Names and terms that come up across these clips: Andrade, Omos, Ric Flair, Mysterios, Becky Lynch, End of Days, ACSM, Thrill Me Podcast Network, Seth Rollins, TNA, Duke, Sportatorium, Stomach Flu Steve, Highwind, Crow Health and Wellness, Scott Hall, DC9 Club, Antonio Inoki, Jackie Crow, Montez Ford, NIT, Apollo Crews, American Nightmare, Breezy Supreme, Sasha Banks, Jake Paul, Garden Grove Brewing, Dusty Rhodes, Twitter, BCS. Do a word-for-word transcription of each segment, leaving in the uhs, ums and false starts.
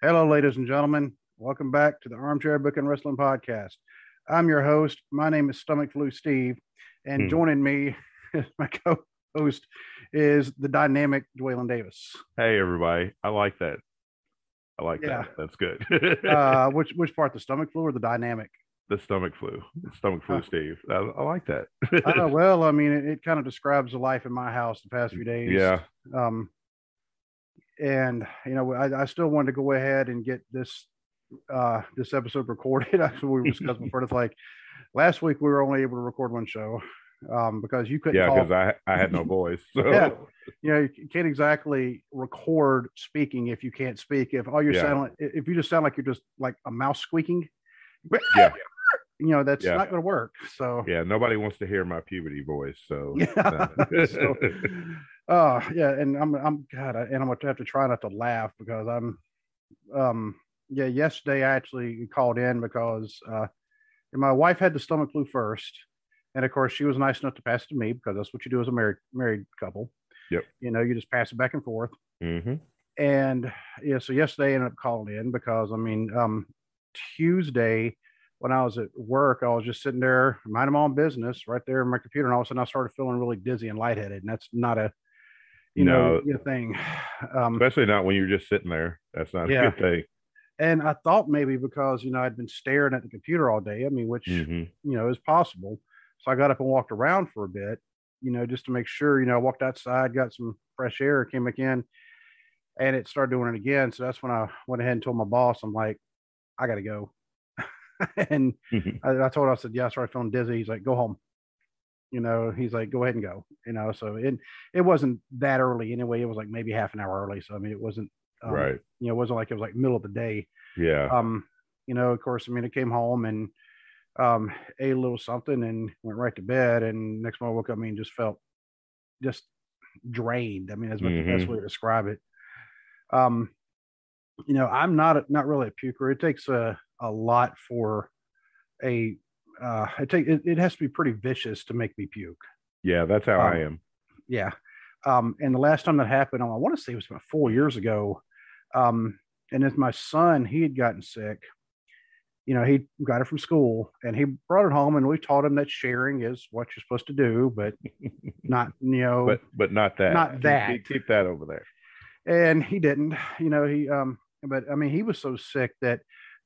Hello, ladies and gentlemen. Welcome back to the Armchair Booking Wrestling Podcast. I'm your host. My name is Stomach Flu Steve, and hmm. joining me as my co-host is the dynamic Dwaylen Davis. Hey, everybody. I like that. I like yeah. that. That's good. uh, which which part, the stomach flu or the dynamic? The stomach flu. The stomach flu, uh, Steve. I, I like that. uh, well, I mean, it, it kind of describes the life in my house the past few days. Yeah. Um. And, you know, I, I still wanted to go ahead and get this uh, this episode recorded. Actually, we were discussing before. It's like last week we were only able to record one show um, because you couldn't. Yeah, because I, I had no voice. So. Yeah. You know, you can't exactly record speaking if you can't speak. If all you're yeah. sound like, if you just sound like you're just like a mouse squeaking, yeah. you know, that's yeah. not going to work. So yeah, nobody wants to hear my puberty voice. So yeah, no. so, uh, yeah, and I'm I'm God, I, and I'm going to have to try not to laugh because I'm, um, yeah. Yesterday I actually called in because uh, my wife had the stomach flu first, and of course she was nice enough to pass it to me because that's what you do as a married married couple. Yep. You know, you just pass it back and forth. Mm-hmm. And yeah, so yesterday I ended up calling in because, I mean, um, Tuesday when I was at work, I was just sitting there minding my own business right there on my computer. And all of a sudden I started feeling really dizzy and lightheaded. And that's not a, you no, know, thing. Um, especially not when you're just sitting there. That's not yeah. a good thing. And I thought maybe because, you know, I'd been staring at the computer all day. I mean, which, mm-hmm. you know, is possible. So I got up and walked around for a bit. You know, just to make sure, you know, I walked outside, got some fresh air, came back in, and it started doing it again. So that's when I went ahead and told my boss, I'm like, I got to go. and I, I told him, I said, yeah, I started feeling dizzy. He's like, go home. You know, he's like, go ahead and go. You know, so it, it wasn't that early anyway. It was like maybe half an hour early. So, I mean, it wasn't, um, right. you know, it wasn't like it was like middle of the day. Yeah. Um, you know, of course, I mean, I came home and um ate a little something and went right to bed, and next morning I woke up, I mean, just felt just drained. I mean, that's mm-hmm. the best way to describe it. Um you know, I'm not not really a puker. It takes a a lot for a uh it take it, it has to be pretty vicious to make me puke. Yeah, that's how um, I am. Yeah. Um and the last time that happened, I want to say it was about four years ago, um and it's my son. He had gotten sick. You know, he got it from school and he brought it home, and we taught him that sharing is what you're supposed to do, but not, you know, but, but not that, not that keep, keep that over there. And he didn't, you know, he, um, but I mean, he was so sick that,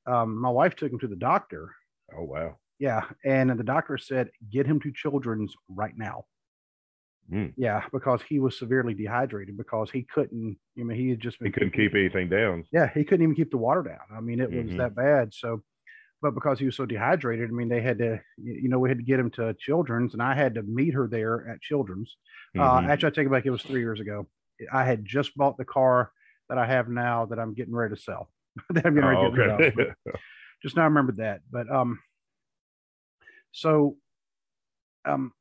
um, my wife took him to the doctor. Oh, wow. Yeah. And the doctor said, get him to Children's right now. Mm. Yeah. Because he was severely dehydrated because he couldn't, I mean, he had just been, he couldn't keep anything down. Yeah. He couldn't even keep the water down. I mean, it mm-hmm. was that bad. So, but because he was so dehydrated, I mean, they had to, you know, we had to get him to Children's, and I had to meet her there at Children's. Mm-hmm. Uh, actually, I take it back. It was three years ago. I had just bought the car that I have now that I'm getting ready to sell. that I'm getting ready oh, to get okay. rid of. Just now I remembered that. But um, so, um,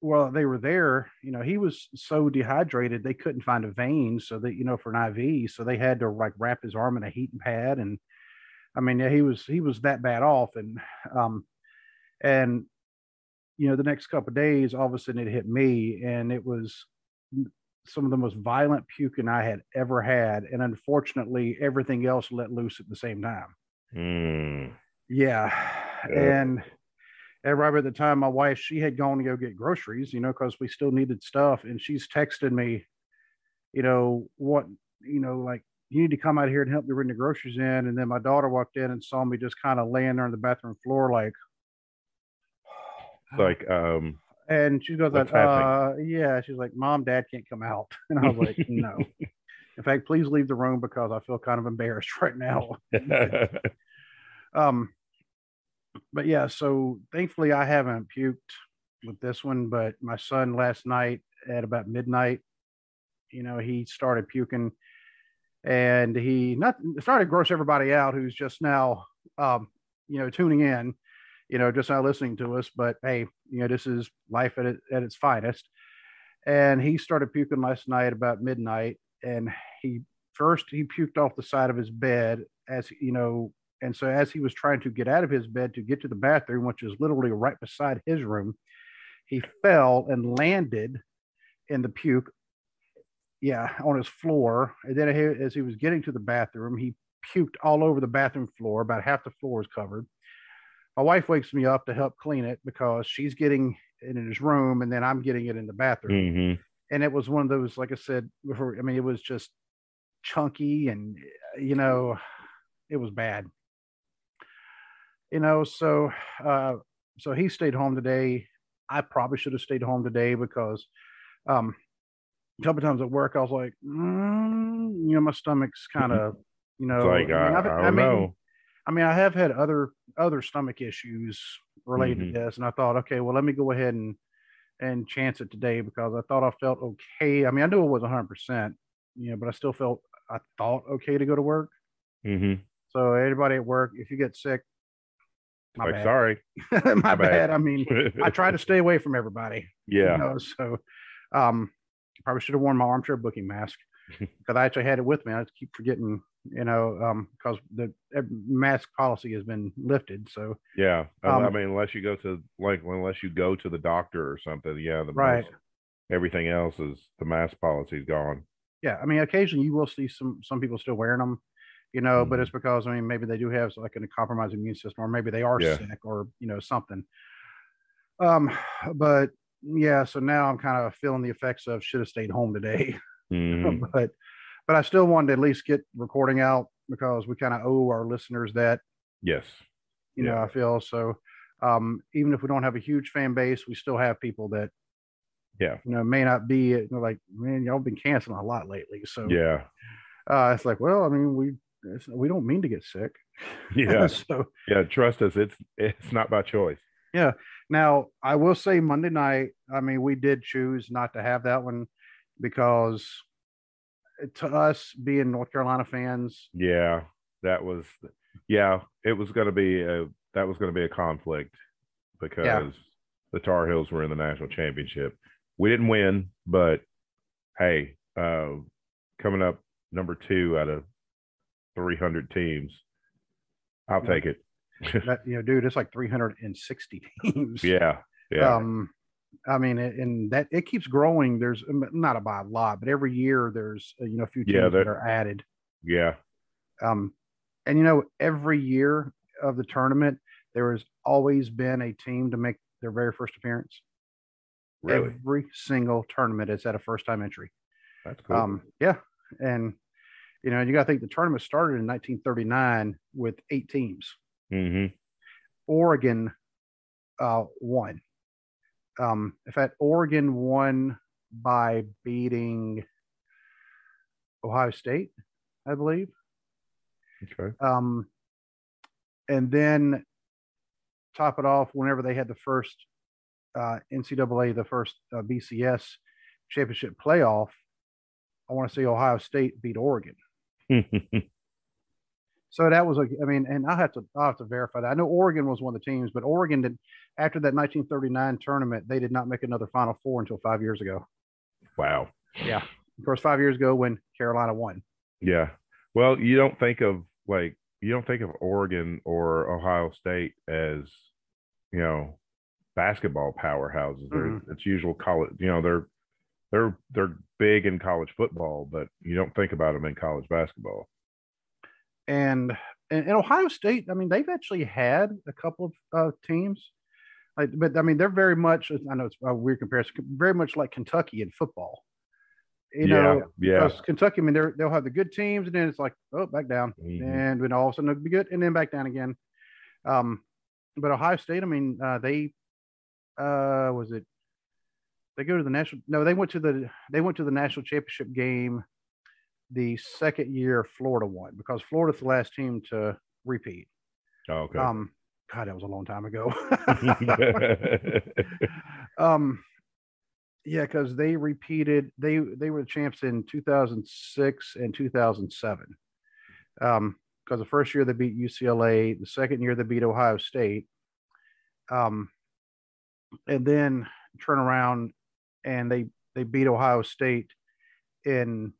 while they were there, you know, he was so dehydrated they couldn't find a vein, so that, you know, for an I V, so they had to like wrap his arm in a heating pad. And I mean, yeah, he was, he was that bad off. And, um, and, you know, the next couple of days, all of a sudden it hit me, and it was some of the most violent puking I had ever had. And unfortunately everything else let loose at the same time. Mm. Yeah. yeah. And, and right at the time, my wife, she had gone to go get groceries, you know, cause we still needed stuff. And she's texted me, you know, what, you know, like, you need to come out here and help me bring the groceries in. And then my daughter walked in and saw me just kind of laying there on the bathroom floor, like, like, um, and she goes, like, uh, yeah, she's like, Mom, Dad can't come out. And I was like, no, in fact, please leave the room because I feel kind of embarrassed right now. um, but yeah, so thankfully I haven't puked with this one, but my son last night at about midnight, you know, he started puking. And he not started to gross everybody out who's just now, um, you know, tuning in, you know, just not listening to us. But hey, you know, this is life at, it, at its finest. And he started puking last night about midnight. And he first he puked off the side of his bed, as you know. And so as he was trying to get out of his bed to get to the bathroom, which is literally right beside his room, he fell and landed in the puke. Yeah, on his floor. And then as he was getting to the bathroom, he puked all over the bathroom floor. About half the floor is covered. My wife wakes me up to help clean it because she's getting it in his room, and then I'm getting it in the bathroom. Mm-hmm. And it was one of those, like I said before, I mean, it was just chunky and, you know, it was bad. You know, so uh, so he stayed home today. I probably should have stayed home today because um, a couple of times at work, I was like, mm, you know, my stomach's kind of, you know, like, I mean, I, I, I, mean know. I mean, I have had other other stomach issues related mm-hmm. to this. And I thought, okay, well, let me go ahead and, and chance it today because I thought I felt okay. I mean, I knew it was one hundred percent, you know, but I still felt, I thought okay to go to work. Mm-hmm. So everybody at work, if you get sick, My like, bad. Sorry. My, My bad. bad. I mean, I try to stay away from everybody. Yeah. You know, so um, probably should have worn my armchair booking mask because I actually had it with me. I just keep forgetting, you know, because um, the mask policy has been lifted. So, yeah. Um, I mean, unless you go to like, unless you go to the doctor or something. Yeah. The right. Mask, everything else is the mask policy is gone. Yeah. I mean, occasionally you will see some, some people still wearing them. You know, mm-hmm. but it's because, I mean, maybe they do have like a compromised immune system, or maybe they are yeah. sick or, you know, something. Um, But yeah, so now I'm kind of feeling the effects of should have stayed home today. Mm-hmm. but but I still wanted to at least get recording out because we kind of owe our listeners that. Yes. You yeah. know, I feel so. Um, Even if we don't have a huge fan base, we still have people that, yeah, you know, may not be you know, like, man, y'all been canceling a lot lately. So, yeah, uh, it's like, well, I mean, we. It's, we don't mean to get sick. Yeah. so, yeah. Trust us. It's, it's not by choice. Yeah. Now I will say Monday night, I mean, we did choose not to have that one because to us being North Carolina fans. Yeah, that was, yeah, it was going to be a, that was going to be a conflict because yeah. the Tar Heels were in the national championship. We didn't win, but hey, uh, coming up number two out of three hundred teams. I'll yeah. take it. that, you know, dude, it's like three hundred sixty teams. Yeah. Yeah. Um, I mean, it, and that it keeps growing. There's not by a lot, but every year there's, you know, a few teams yeah, that, that are added. Yeah. Um, and you know, every year of the tournament, there has always been a team to make their very first appearance. Really? Every single tournament is at a first time entry. That's cool. Um, yeah. And, you know, you got to think the tournament started in nineteen thirty-nine with eight teams. Mm-hmm. Oregon uh, won. Um, in fact, Oregon won by beating Ohio State, I believe. Okay. Um, and then top it off whenever they had the first uh, N C double A, the first uh, B C S championship playoff. I want to say Ohio State beat Oregon. So that was a, I mean, and I have to, I have to verify that. I know Oregon was one of the teams, but Oregon did after that nineteen thirty-nine tournament, they did not make another Final Four until five years ago. Wow. Yeah. Of course, five years ago when Carolina won. Yeah. Well, you don't think of like, you don't think of Oregon or Ohio State as, you know, basketball powerhouses. Mm-hmm. They're, it's usual college, you know, they're, They're they're big in college football, but you don't think about them in college basketball. And and, and Ohio State, I mean, they've actually had a couple of uh, teams, like, but I mean, they're very much. I know it's a weird comparison, very much like Kentucky in football. You know, yeah, yeah. Kentucky, I mean, they're, they'll have the good teams, and then it's like, oh, back down, mm-hmm. and then all of a sudden it'll be good, and then back down again. Um, but Ohio State, I mean, uh, they uh, was it. They go to the national. No, they went to the. They went to the national championship game, the second year Florida won because Florida's the last team to repeat. Oh, okay. Um, God, that was a long time ago. um, Yeah, because they repeated, they they were the champs in two thousand six and two thousand seven. Um, because the first year they beat U C L A, the second year they beat Ohio State, um, and then turn around and they they beat Ohio State in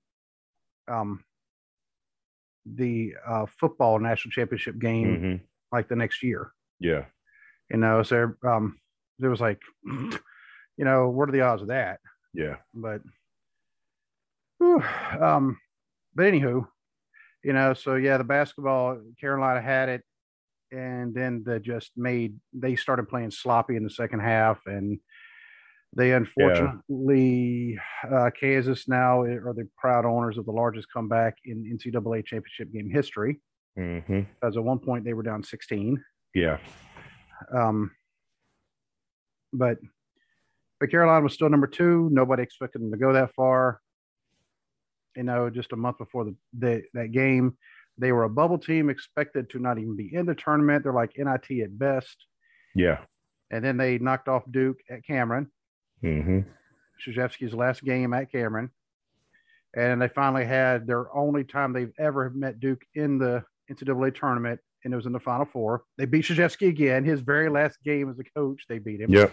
um the uh, football national championship game, mm-hmm. like the next year. Yeah, you know, so um, it was like, you know, what are the odds of that? Yeah, but whew, um, but anywho, you know, so yeah, the basketball, Carolina had it, and then they just made they started playing sloppy in the second half, and they unfortunately yeah. uh, Kansas now are the proud owners of the largest comeback in N C double A championship game history. Mm-hmm. Because at one point they were down sixteen. Yeah. Um. But. But Carolina was still number two. Nobody expected them to go that far. You know, just a month before the, the that game, they were a bubble team, expected to not even be in the tournament. They're like N I T at best. Yeah. And then they knocked off Duke at Cameron. Mm-hmm. Krzyzewski's last game at Cameron. And they finally had their only time they've ever met Duke in the N C double A tournament, and it was in the Final Four. They beat Krzyzewski again. His very last game as a coach, they beat him. Yep.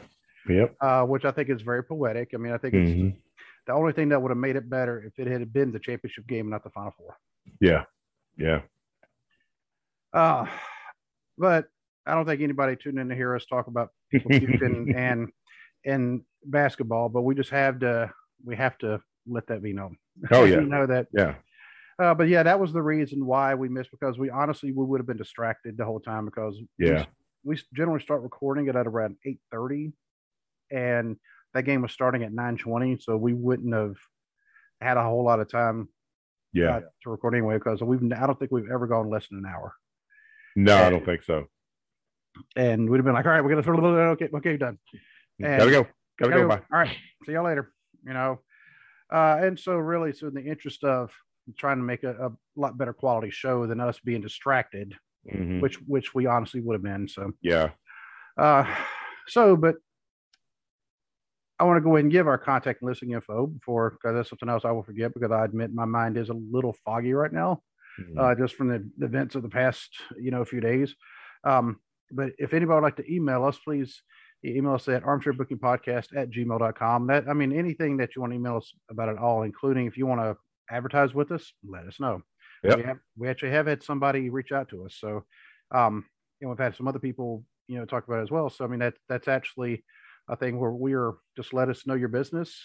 Yep. Uh, which I think is very poetic. I mean, I think mm-hmm. it's the only thing that would have made it better if it had been the championship game and not the Final Four. Yeah. Yeah. Uh, but I don't think anybody tuned in to hear us talk about people puking and, and basketball, but we just have to, we have to let that be known. Oh, yeah. You know that. Yeah. Uh, but yeah, that was the reason why we missed, because we honestly, we would have been distracted the whole time, because yeah, we, we generally start recording it at around eight thirty. And that game was starting at nine twenty, so we wouldn't have had a whole lot of time yeah. uh, to record anyway, because we've I don't think we've ever gone less than an hour. No, and, I don't think so. And we'd have been like, all right, we're going to throw a little okay, okay, done. And, gotta go. Gotta, gotta go. go. Bye. All right. See y'all later. You know, uh, and so really, so in the interest of trying to make a, a lot better quality show than us being distracted, mm-hmm. which, which we honestly would have been. So, yeah. Uh, so, but, I want to go ahead and give our contact and listening info before, because that's something else I will forget, because I admit my mind is a little foggy right now, mm-hmm. uh, just from the, the events of the past, you know, few days. Um, but if anybody would like to email us, please email us at armchairbookingpodcast at gmail dot com. That, I mean, anything that you want to email us about at all, including if you want to advertise with us, let us know. Yep. We, have, we actually have had somebody reach out to us. So, um, and we've had some other people, you know, talk about it as well. So, I mean, that that's actually, I think where we are, just let us know your business.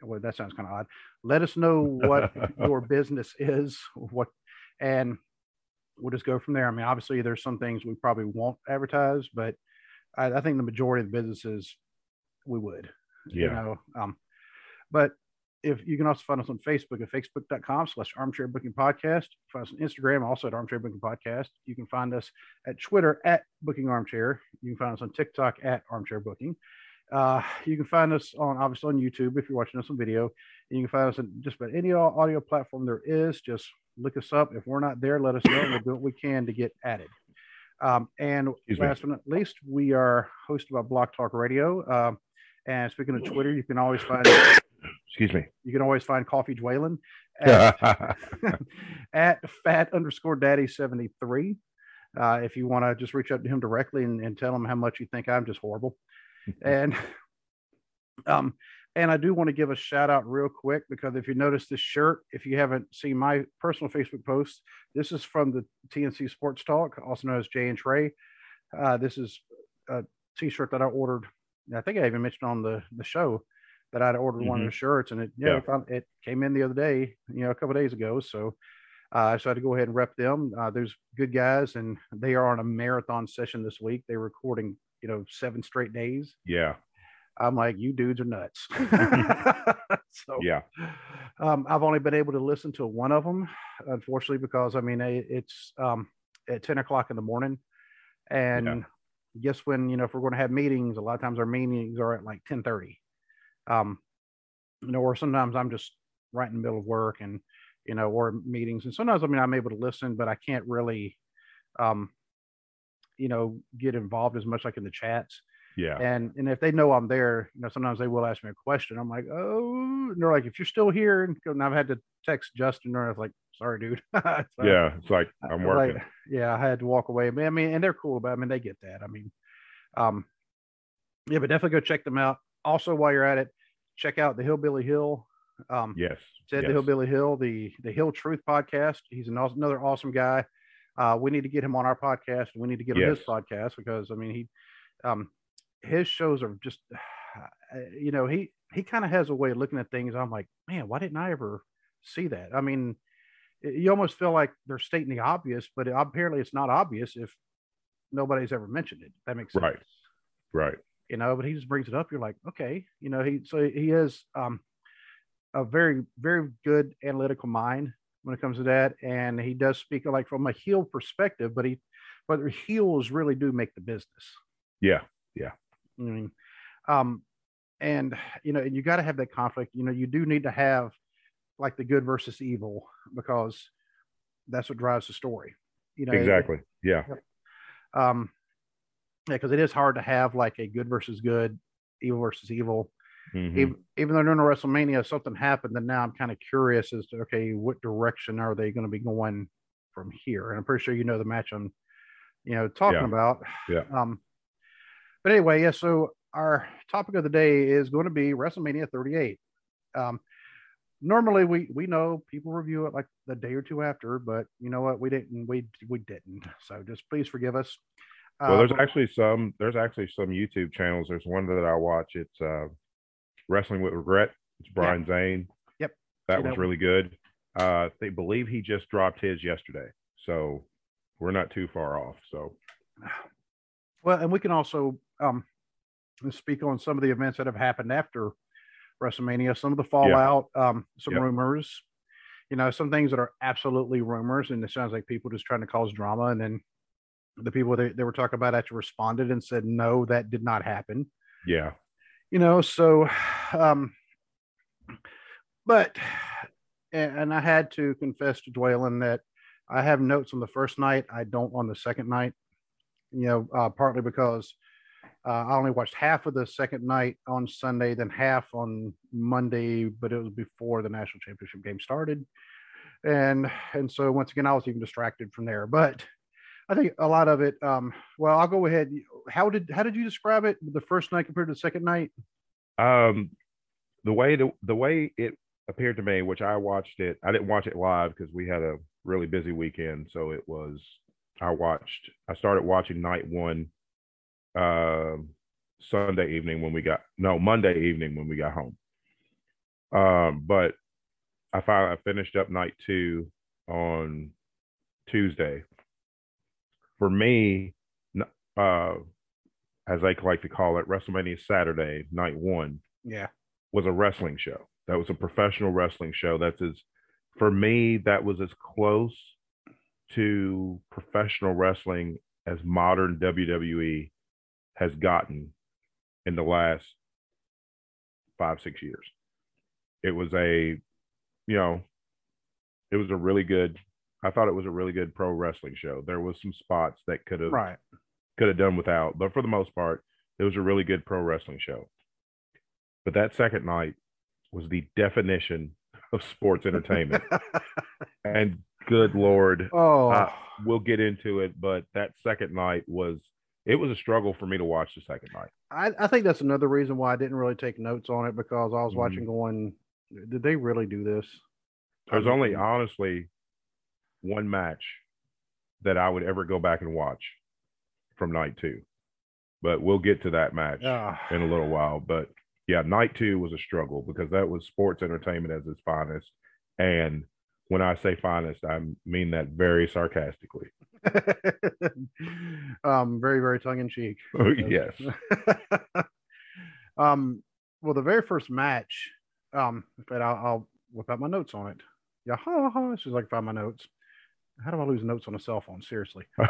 Well, that sounds kind of odd. Let us know what your business is, what, and we'll just go from there. I mean, obviously there's some things we probably won't advertise, but I, I think the majority of the businesses we would, yeah. you know, um, but if you can also find us on Facebook at facebook.com slash armchair booking podcast, find us on Instagram, also at armchair booking podcast. You can find us at Twitter at booking armchair. You can find us on TikTok at armchair booking. Uh, you can find us on, obviously, on YouTube if you're watching us on video. And you can find us on just about any audio platform there is. Just look us up. If we're not there, let us know. We'll do what we can to get added. Um, and Excuse last me. but not least, we are hosted by Block Talk Radio. Uh, and speaking of Twitter, you can always find us. Excuse me. You can always find Coffee Dwaylen at, at fat underscore daddy seventy-three. Uh, if you want to just reach out to him directly and, and tell him how much you think I'm just horrible. And um, and I do want to give a shout out real quick, because if you notice this shirt, if you haven't seen my personal Facebook post, this is from the T N C Sports Talk, also known as Jay and Trey. Uh, this is a t-shirt that I ordered. I think I even mentioned on the, the show that I'd ordered mm-hmm. one of the shirts, and it you yeah. know, it came in the other day, you know, a couple of days ago. So uh, so I had to go ahead and rep them. Uh, there's good guys, and they are on a marathon session this week. They're recording, you know, seven straight days. Yeah. I'm like, you dudes are nuts. So yeah. Um, I've only been able to listen to one of them, unfortunately, because I mean, it's um, at ten o'clock in the morning, and yeah. guess when, you know, if we're going to have meetings, a lot of times our meetings are at like ten thirty. Um, you know, or sometimes I'm just right in the middle of work and, you know, or meetings. And sometimes, I mean, I'm able to listen, but I can't really, um, you know, get involved as much like in the chats. Yeah. And and if they know I'm there, you know, sometimes they will ask me a question. I'm like, oh, and they're like, if you're still here, and I've had to text Justin, or I was like, sorry, dude. So, yeah, it's like I'm working. Like, yeah, I had to walk away. I mean, and they're cool about it. I mean, they get that. I mean, um, yeah, but definitely go check them out. Also, while you're at it, check out the Hillbilly Hill. Um, yes, Sid yes. the Hillbilly Hill, the the Hill Truth podcast. He's an awesome, another awesome guy. Uh, we need to get him on our podcast. We need to get him yes. his podcast, because I mean, he, um, his shows are just, you know, he he kind of has a way of looking at things. I'm like, man, why didn't I ever see that? I mean, it, you almost feel like they're stating the obvious, but it, apparently it's not obvious if nobody's ever mentioned it. That makes sense, right? Right. You know, but he just brings it up. You're like, okay, you know, he so he is um, a very very good analytical mind when it comes to that, and he does speak like from a heel perspective, but he, but heels really do make the business. Yeah, yeah. I mean, um, and you know, you got to have that conflict. You know, you do need to have like the good versus evil, because that's what drives the story. You know, exactly. Yeah. Um, yeah, because it is hard to have like a good versus good, evil versus evil. Mm-hmm. Even, even though during the WrestleMania something happened, and now I'm kind of curious as to, okay, what direction are they going to be going from here? And I'm pretty sure you know the match I'm, you know, talking yeah. about. Yeah. Um, but anyway, yeah. So our topic of the day is going to be WrestleMania thirty-eight. Um, normally we we know people review it like the day or two after, but you know what? We didn't. We we didn't. So just please forgive us. Uh, well, there's actually some. There's actually some YouTube channels. There's one that I watch. It's. Uh... Wrestling with Regret. It's Brian yeah. Zane. Yep. That was really good. Uh, they believe he just dropped his yesterday. So we're not too far off. So, well, and we can also um, speak on some of the events that have happened after WrestleMania, some of the fallout, yeah. um, some yep. rumors, you know, some things that are absolutely rumors. And it sounds like people just trying to cause drama. And then the people they, they were talking about actually responded and said, no, that did not happen. Yeah. You know, so, um, but, and, and I had to confess to Dwaylen that I have notes on the first night. I don't on the second night, you know, uh, partly because uh, I only watched half of the second night on Sunday, then half on Monday, but it was before the national championship game started. And, and so once again, I was even distracted from there, but I think a lot of it. Um, well, I'll go ahead. How did how did you describe it? The first night compared to the second night. Um, the way the, the way it appeared to me, which I watched it. I didn't watch it live because we had a really busy weekend. So it was. I watched. I started watching night one, uh, Sunday evening when we got no Monday evening when we got home. Um, but I finally I finished up night two on Tuesday. For me, uh, as they like to call it, WrestleMania Saturday, night one, yeah, was a wrestling show. That was a professional wrestling show. That's as, for me, that was as close to professional wrestling as modern W W E has gotten in the last five, six years. It was a, you know, it was a really good. I thought it was a really good pro wrestling show. There was some spots that could have right. could have done without, but for the most part, it was a really good pro wrestling show. But that second night was the definition of sports entertainment. And good Lord, oh, I, we'll get into it. But that second night was, it was a struggle for me to watch the second night. I, I think that's another reason why I didn't really take notes on it, because I was mm-hmm. watching going, did they really do this? There's only honestly one match that I would ever go back and watch from night two, but we'll get to that match uh, in a little while. But yeah, night two was a struggle because that was sports entertainment as its finest. And when I say finest, I mean that very sarcastically. um, very, very tongue in cheek. Oh, yes. um, well, the very first match, um, but I'll, I'll whip out my notes on it. Yeah. Ha, ha. This is like find my notes. How do I lose notes on a cell phone? Seriously. But,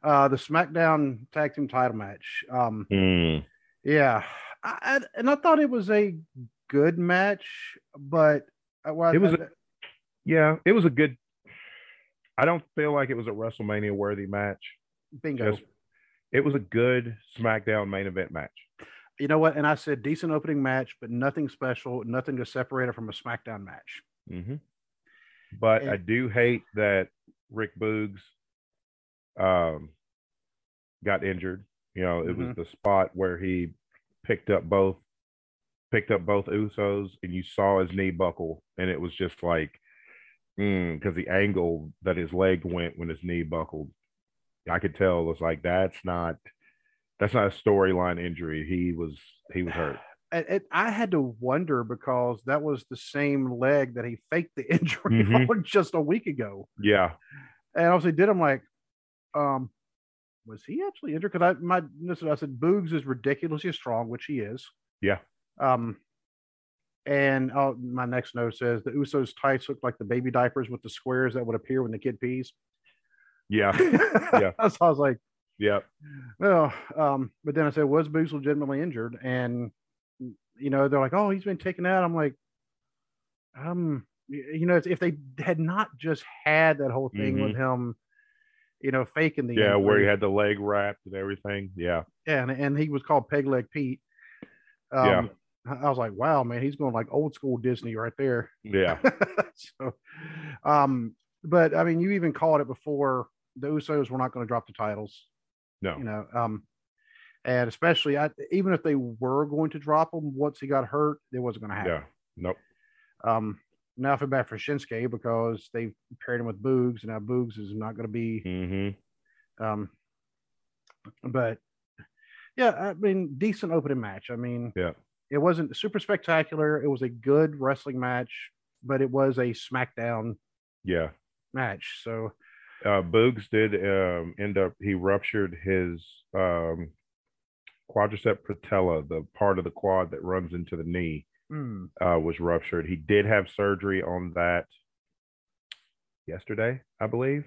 uh, the SmackDown Tag Team Title match. Um, mm. Yeah, I, I, and I thought it was a good match, but well, it was. I, a, yeah, it was a good. I don't feel like it was a WrestleMania worthy match. Bingo. Just, It was a good SmackDown main event match. You know what? And I said decent opening match, but nothing special, nothing to separate it from a SmackDown match. Mm-hmm. But and- I do hate that Rick Boogs um, got injured. You know, it mm-hmm. was the spot where he picked up both, picked up both Usos, and you saw his knee buckle, and it was just like, because mm, the angle that his leg went when his knee buckled, I could tell it was like, that's not, that's not a storyline injury. He was, he was hurt. It, it, I had to wonder because that was the same leg that he faked the injury mm-hmm. on just a week ago. Yeah. And obviously did, I'm like, um, was he actually injured? Because I, my, listen, I said, Boogs is ridiculously strong, which he is. Yeah. Um, and oh, my next note says the Usos tights look like the baby diapers with the squares that would appear when the kid pees. Yeah. Yeah. That's how I was like, yeah. Well, um, but then I said, was Boogs legitimately injured? And, you know, they're like, oh, he's been taken out. I'm like, um, you know, if they had not just had that whole thing mm-hmm. with him, you know, faking the, yeah, injury, where he had the leg wrapped and everything. Yeah. Yeah. And, and he was called Peg Leg Pete. Um, yeah. I was like, wow, man, he's going like old school Disney right there. Yeah. So, um, but I mean, you even called it before, the Usos were not going to drop the titles. No. You know, um, and especially I, even if they were going to drop them, once he got hurt, it wasn't going to happen. Yeah. Nope. Um, now I feel bad for Shinsuke because they paired him with Boogs, and now Boogs is not going to be. Mm-hmm. Um, but yeah, I mean, decent opening match. I mean, yeah, it wasn't super spectacular. It was a good wrestling match, but it was a SmackDown yeah match. So uh, Boogs did um, end up, he ruptured his um, quadricep patella, the part of the quad that runs into the knee. Mm. Uh, was ruptured. He did have surgery on that yesterday, I believe.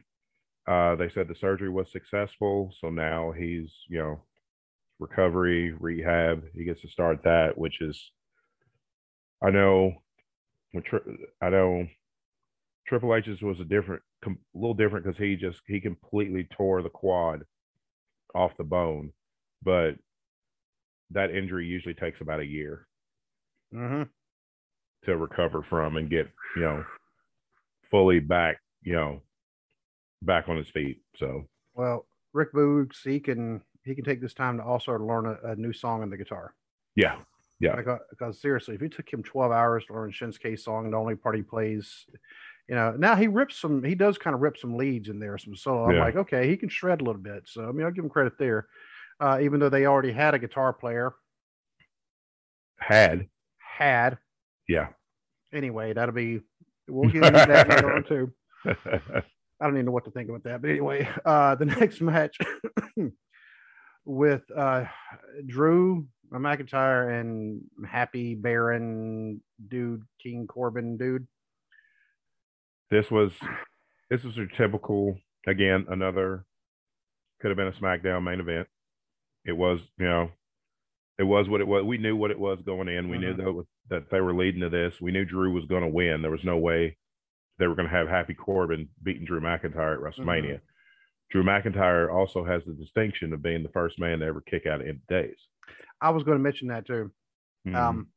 Uh, they said the surgery was successful, so now he's, you know, recovery, rehab. He gets to start that, which is, I know, I know, Triple H's was a different, a com- little different because he just he completely tore the quad off the bone, but that injury usually takes about a year. Mm-hmm. To recover from and get, you know, fully back, you know, back on his feet. So, well, Rick Boogs, he can he can take this time to also learn a, a new song on the guitar. Yeah, yeah. Because, because seriously, if it took him twelve hours to learn Shinsuke's song, the only part he plays, you know, now he rips some. He does kind of rip some leads in there, some solo. I'm yeah. like, okay, he can shred a little bit. So I mean, I'll give him credit there, uh, even though they already had a guitar player. Had. Had, yeah. Anyway, that'll be. We'll get into that later on too. I don't even know what to think about that, but anyway, uh, the next match with uh, Drew McIntyre and Happy Baron dude, King Corbin dude. This was this was your typical, again, another could have been a SmackDown main event. It was, you know. It was what it was. We knew what it was going in. We mm-hmm. knew that, that they were leading to this. We knew Drew was going to win. There was no way they were going to have Happy Corbin beating Drew McIntyre at WrestleMania. Mm-hmm. Drew McIntyre also has the distinction of being the first man to ever kick out at End of Days. I was going to mention that too. Mm-hmm. Um,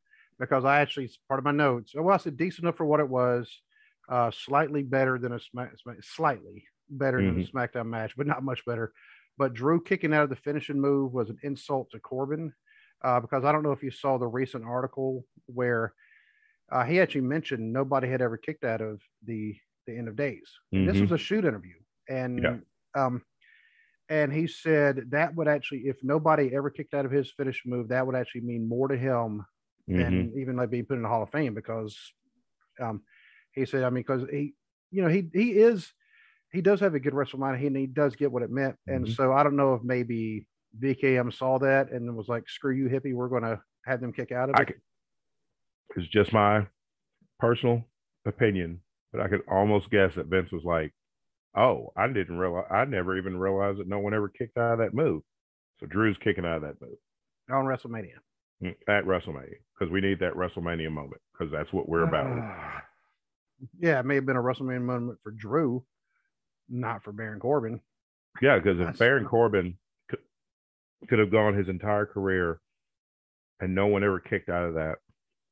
because I actually, part of my notes, well, I said decent enough for what it was, uh, slightly better than a smack, slightly better mm-hmm. than a SmackDown match, but not much better. But Drew kicking out of the finishing move was an insult to Corbin. Uh, because I don't know if you saw the recent article where uh, he actually mentioned nobody had ever kicked out of the, the End of Days. Mm-hmm. This was a shoot interview. And yeah. um, and he said that would actually, if nobody ever kicked out of his finish move, that would actually mean more to him mm-hmm. than even like being put in the Hall of Fame. Because um, he said, I mean, because he, you know, he he is, he does have a good WrestleMania, he, and he does get what it meant. Mm-hmm. And so I don't know if maybe V K M saw that and was like, "Screw you, hippie! We're going to have them kick out of it." I could, it's just my personal opinion, but I could almost guess that Vince was like, "Oh, I didn't realize. I never even realized that no one ever kicked out of that move." So Drew's kicking out of that move on WrestleMania. At WrestleMania, because we need that WrestleMania moment, because that's what we're uh, about. Yeah, it may have been a WrestleMania moment for Drew, not for Baron Corbin. Yeah, because if Baron Corbin could have gone his entire career and no one ever kicked out of that.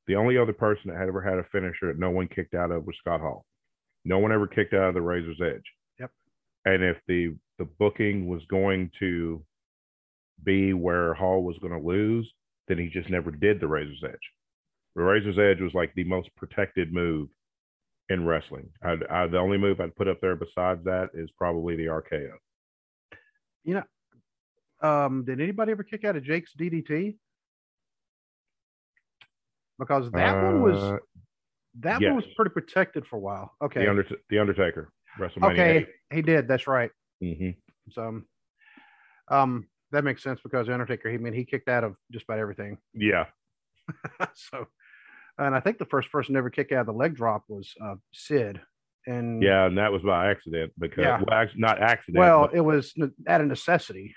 The only other person that had ever had a finisher that no one kicked out of was Scott Hall. No one ever kicked out of the Razor's Edge. Yep. And if the, the booking was going to be where Hall was going to lose, then he just never did the Razor's Edge. The Razor's Edge was like the most protected move in wrestling. I, I, the only move I'd put up there besides that is probably the R K O. You know, um, did anybody ever kick out of Jake's D D T? Because that uh, one was that yes. one was pretty protected for a while. Okay, the, Undert- the Undertaker, WrestleMania. Okay, eight. He did. That's right. Mm-hmm. So, um, that makes sense because Undertaker. He I mean he kicked out of just about everything. Yeah. So, and I think the first person to ever kick out of the leg drop was uh, Sid. And yeah, and that was by accident because yeah. well, not accident. Well, it was out of necessity.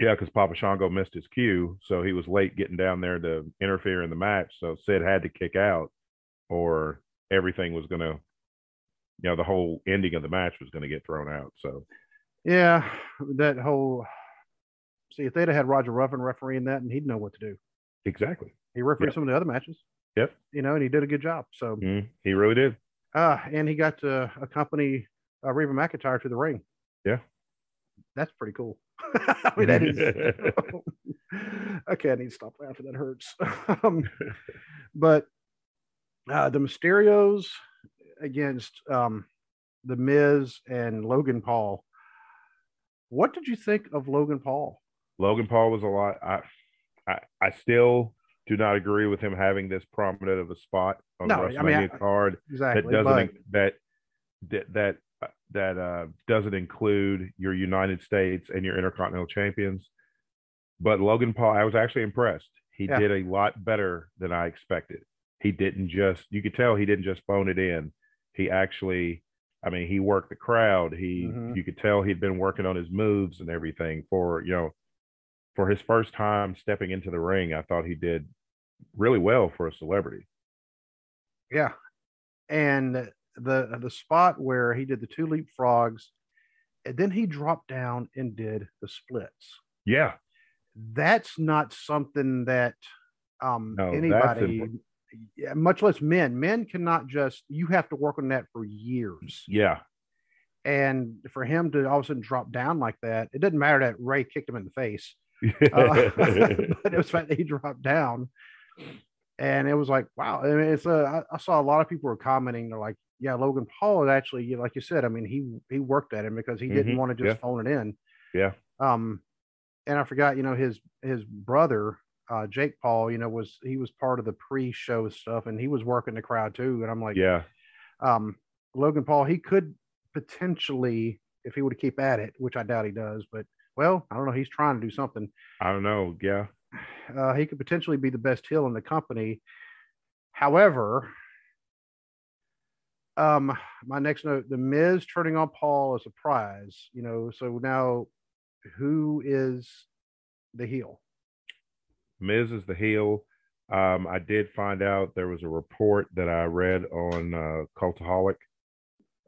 Yeah, because Papa Shango missed his cue, so he was late getting down there to interfere in the match. So Sid had to kick out, or everything was going to, you know, the whole ending of the match was going to get thrown out. So, yeah, that whole. See, if they'd have had Roger Ruffin refereeing that, and he'd know what to do. Exactly. He refereed yep. some of the other matches. Yep. You know, and he did a good job. So mm, he really did. Uh, and he got to accompany uh, Reba McIntyre to the ring. Yeah. That's pretty cool. I mean, that is... Okay, I need to stop laughing. That hurts. um, but uh, the Mysterios against um, the Miz and Logan Paul. What did you think of Logan Paul? Logan Paul was a lot. I, I, I still do not agree with him having this prominent of a spot on no, the WrestleMania I mean, I, card. Exactly. That doesn't but... that that. that uh, doesn't include your United States and your Intercontinental Champions. But Logan Paul, I was actually impressed. He yeah. did a lot better than I expected. He didn't just, you could tell he didn't just phone it in. He actually, I mean, he worked the crowd. He, mm-hmm. you could tell he'd been working on his moves and everything for, you know, for his first time stepping into the ring. I thought he did really well for a celebrity. Yeah. And the the spot where he did the two leapfrogs and then he dropped down and did the splits. Yeah. That's not something that um no, anybody imp- much less men. Men cannot just you have to work on that for years. Yeah. And for him to all of a sudden drop down like that, it didn't matter that Ray kicked him in the face. uh, but it was fact that he dropped down. And it was like, wow. I mean, it's a, I, I saw a lot of people were commenting, they're like, yeah, Logan Paul actually, like you said, I mean, he he worked at him because he didn't mm-hmm. want to just yeah. phone it in. Yeah. Um, and I forgot, you know, his his brother, uh, Jake Paul, you know, was he was part of the pre-show stuff, and he was working the crowd too. And I'm like, yeah. Um, Logan Paul, he could potentially, if he would keep at it, which I doubt he does, but well, I don't know, he's trying to do something. I don't know. Yeah. Uh, he could potentially be the best heel in the company. However, um, my next note, the Miz turning on Paul as a prize, you know, so now who is the heel? Miz is the heel. Um, I did find out there was a report that I read on uh, Cultaholic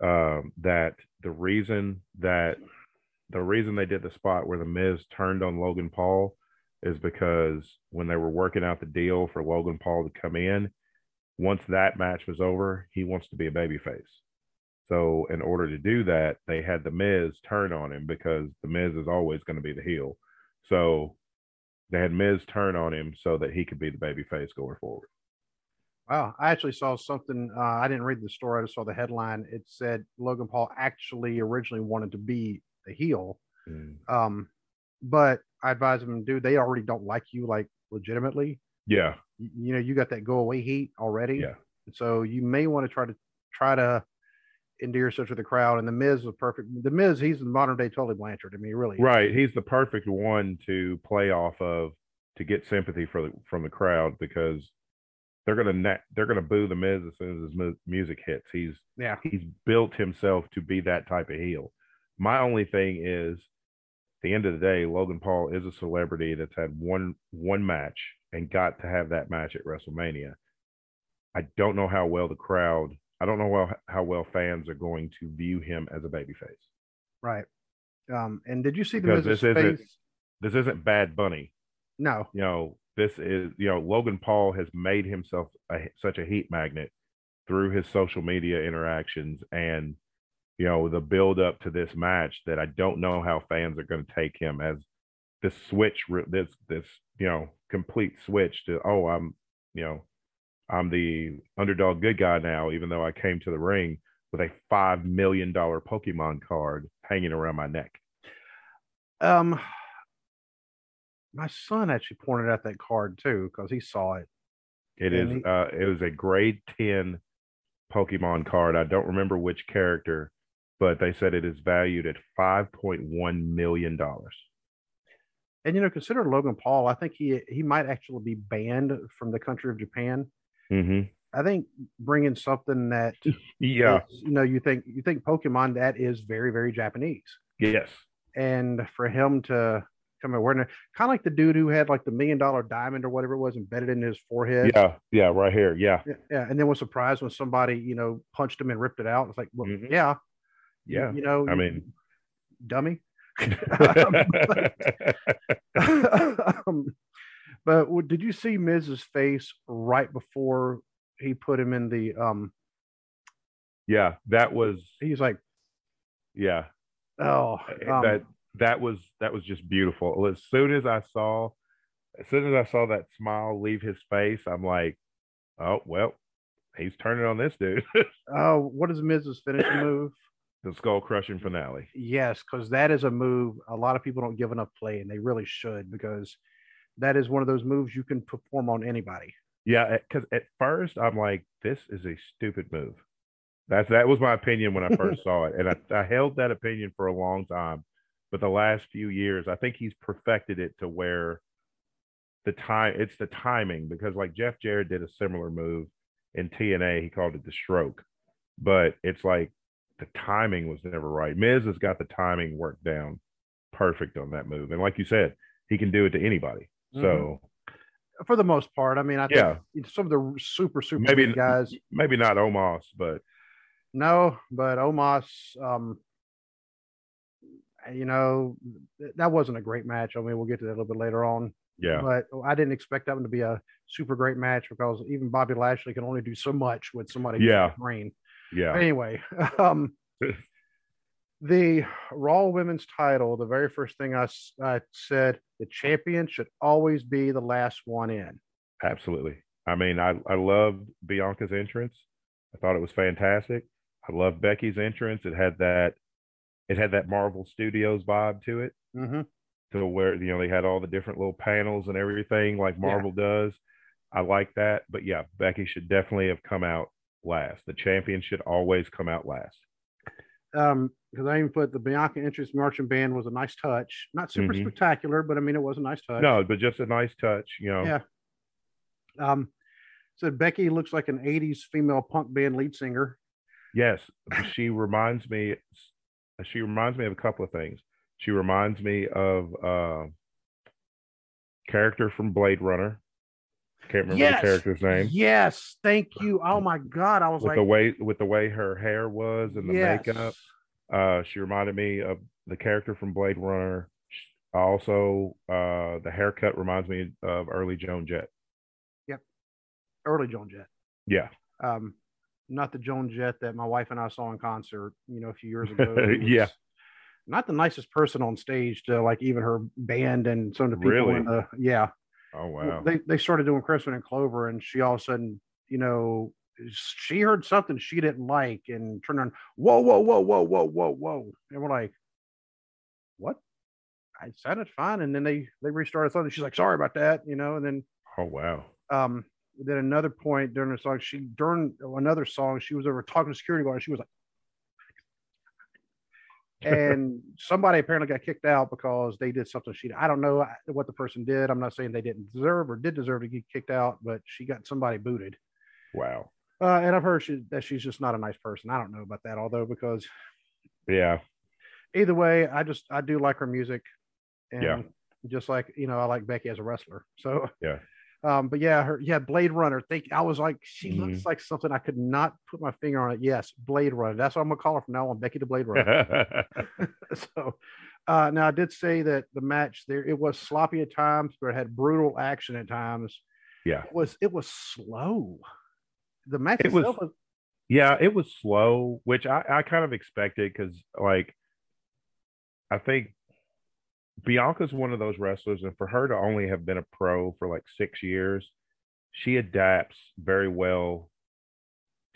um, that the reason that the reason they did the spot where the Miz turned on Logan Paul is because when they were working out the deal for Logan Paul to come in, once that match was over, he wants to be a babyface. So in order to do that, they had the Miz turn on him because the Miz is always going to be the heel. So they had Miz turn on him so that he could be the babyface going forward. Wow. I actually saw something. Uh, I didn't read the story. I just saw the headline. It said Logan Paul actually originally wanted to be the heel. Mm. Um, but I advise them, dude, they already don't like you, like legitimately. Yeah. You know, you got that go away heat already. Yeah. So you may want to try to try to endear yourself to the crowd. And the Miz was perfect. The Miz, he's the modern day Tully Blanchard. I mean, really. Right. He's the perfect one to play off of to get sympathy for the, from the crowd because they're gonna na- they're gonna boo the Miz as soon as his mu- music hits. He's yeah. He's built himself to be that type of heel. My only thing is, the end of the day, Logan Paul is a celebrity that's had one one match and got to have that match at WrestleMania. I don't know how well the crowd, I don't know well, how well fans are going to view him as a babyface. Right. Um, and did you see because the Miz's face? this isn't Bad Bunny. No. You know, this is, you know, Logan Paul has made himself a, such a heat magnet through his social media interactions and, you know, the build up to this match that I don't know how fans are going to take him as this switch, this, this, you know, complete switch to, oh, I'm, you know, I'm the underdog good guy now, even though I came to the ring with a five million dollars Pokemon card hanging around my neck. Um, my son actually pointed out that card too, because he saw it. It is, he... uh, it was a grade ten Pokemon card. I don't remember which character, but they said it is valued at five point one million dollars. And, you know, consider Logan Paul, I think he he might actually be banned from the country of Japan. Mm-hmm. I think bringing something that, yeah, is, you know, you think you think Pokemon, that is very, very Japanese. Yes. And for him to come awareness, kind of like the dude who had like the million dollar diamond or whatever it was embedded in his forehead. Yeah. Yeah. Right here. Yeah. Yeah. And then was surprised when somebody, you know, punched him and ripped it out. It's like, well, mm-hmm. yeah. Yeah. You, you know, I mean, dummy. but, um, but well, did you see Miz's face right before he put him in the um yeah that was he's like yeah oh um, that that was that was just beautiful. As soon as I saw as soon as I saw that smile leave his face, I'm like, oh well, he's turning on this dude. Oh, what is Miz's finishing move? The skull crushing finale. Yes, because that is a move a lot of people don't give enough play, and they really should, because that is one of those moves you can perform on anybody. Yeah, because at first I'm like, this is a stupid move. That's that was my opinion when I first saw it, and I, I held that opinion for a long time. But the last few years, I think he's perfected it to where the time it's the timing, because like Jeff Jarrett did a similar move in T N A, he called it the stroke, but it's like, the timing was never right. Miz has got the timing worked down perfect on that move. And like you said, he can do it to anybody. Mm-hmm. So for the most part, I mean, I yeah. think some of the super, super maybe, guys, maybe not Omos, but no, but Omos, um, you know, that wasn't a great match. I mean, we'll get to that a little bit later on. Yeah. But I didn't expect that one to be a super great match, because even Bobby Lashley can only do so much with somebody. Yeah. Green. Yeah. Anyway, um, the Raw Women's Title. The very first thing I, I said, the champion should always be the last one in. Absolutely. I mean, I I loved Bianca's entrance. I thought it was fantastic. I loved Becky's entrance. It had that, it had that Marvel Studios vibe to it, mm-hmm. to where, you know, they had all the different little panels and everything like Marvel yeah. does. I like that. But yeah, Becky should definitely have come out last. The champion should always come out last. Um, because I even put the Bianca entrance marching band was a nice touch. Not super mm-hmm. spectacular, but I mean, it was a nice touch. No, but just a nice touch, you know. Yeah. Um, so Becky looks like an eighties female punk band lead singer. Yes, she reminds me. She reminds me of a couple of things. She reminds me of uh, character from Blade Runner. Can't remember yes. the character's name. Yes, thank you. Oh my God, I was with like the way with the way her hair was and the yes. makeup. Uh, she reminded me of the character from Blade Runner. Also, uh, the haircut reminds me of early Joan Jett. Yep, early Joan Jett. Yeah. Um, not the Joan Jett that my wife and I saw in concert, you know, a few years ago. Yeah. Not the nicest person on stage to like even her band and some of the people. Really? In the, yeah. Oh wow! They they started doing Crispin and Clover, and she all of a sudden, you know, she heard something she didn't like, and turned on, whoa, whoa, whoa, whoa, whoa, whoa, whoa, and we're like, what? I sounded fine, and then they they restarted something. She's like, sorry about that, you know, and then oh wow. Um, then another point during the song, she during another song, she was over talking to security guard, and she was like. And somebody apparently got kicked out because they did something she did. I don't know what the person did. I'm not saying they didn't deserve or did deserve to get kicked out, but she got somebody booted. Wow. Uh, and I've heard she, that she's just not a nice person. I don't know about that, although because yeah. Either way, I just I do like her music, and yeah. just like, you know, I like Becky as a wrestler. So yeah. Um, but yeah, her yeah Blade Runner. Think I was like, she mm-hmm. looks like something I could not put my finger on it. Yes, Blade Runner. That's what I'm gonna call her from now on, Becky the Blade Runner. So, Uh, now, I did say that the match there, it was sloppy at times, but it had brutal action at times. Yeah. It was, it was slow. The match it itself was, was... Yeah, it was slow, which I, I kind of expected because, like, I think Bianca's one of those wrestlers, and for her to only have been a pro for, like, six years, she adapts very well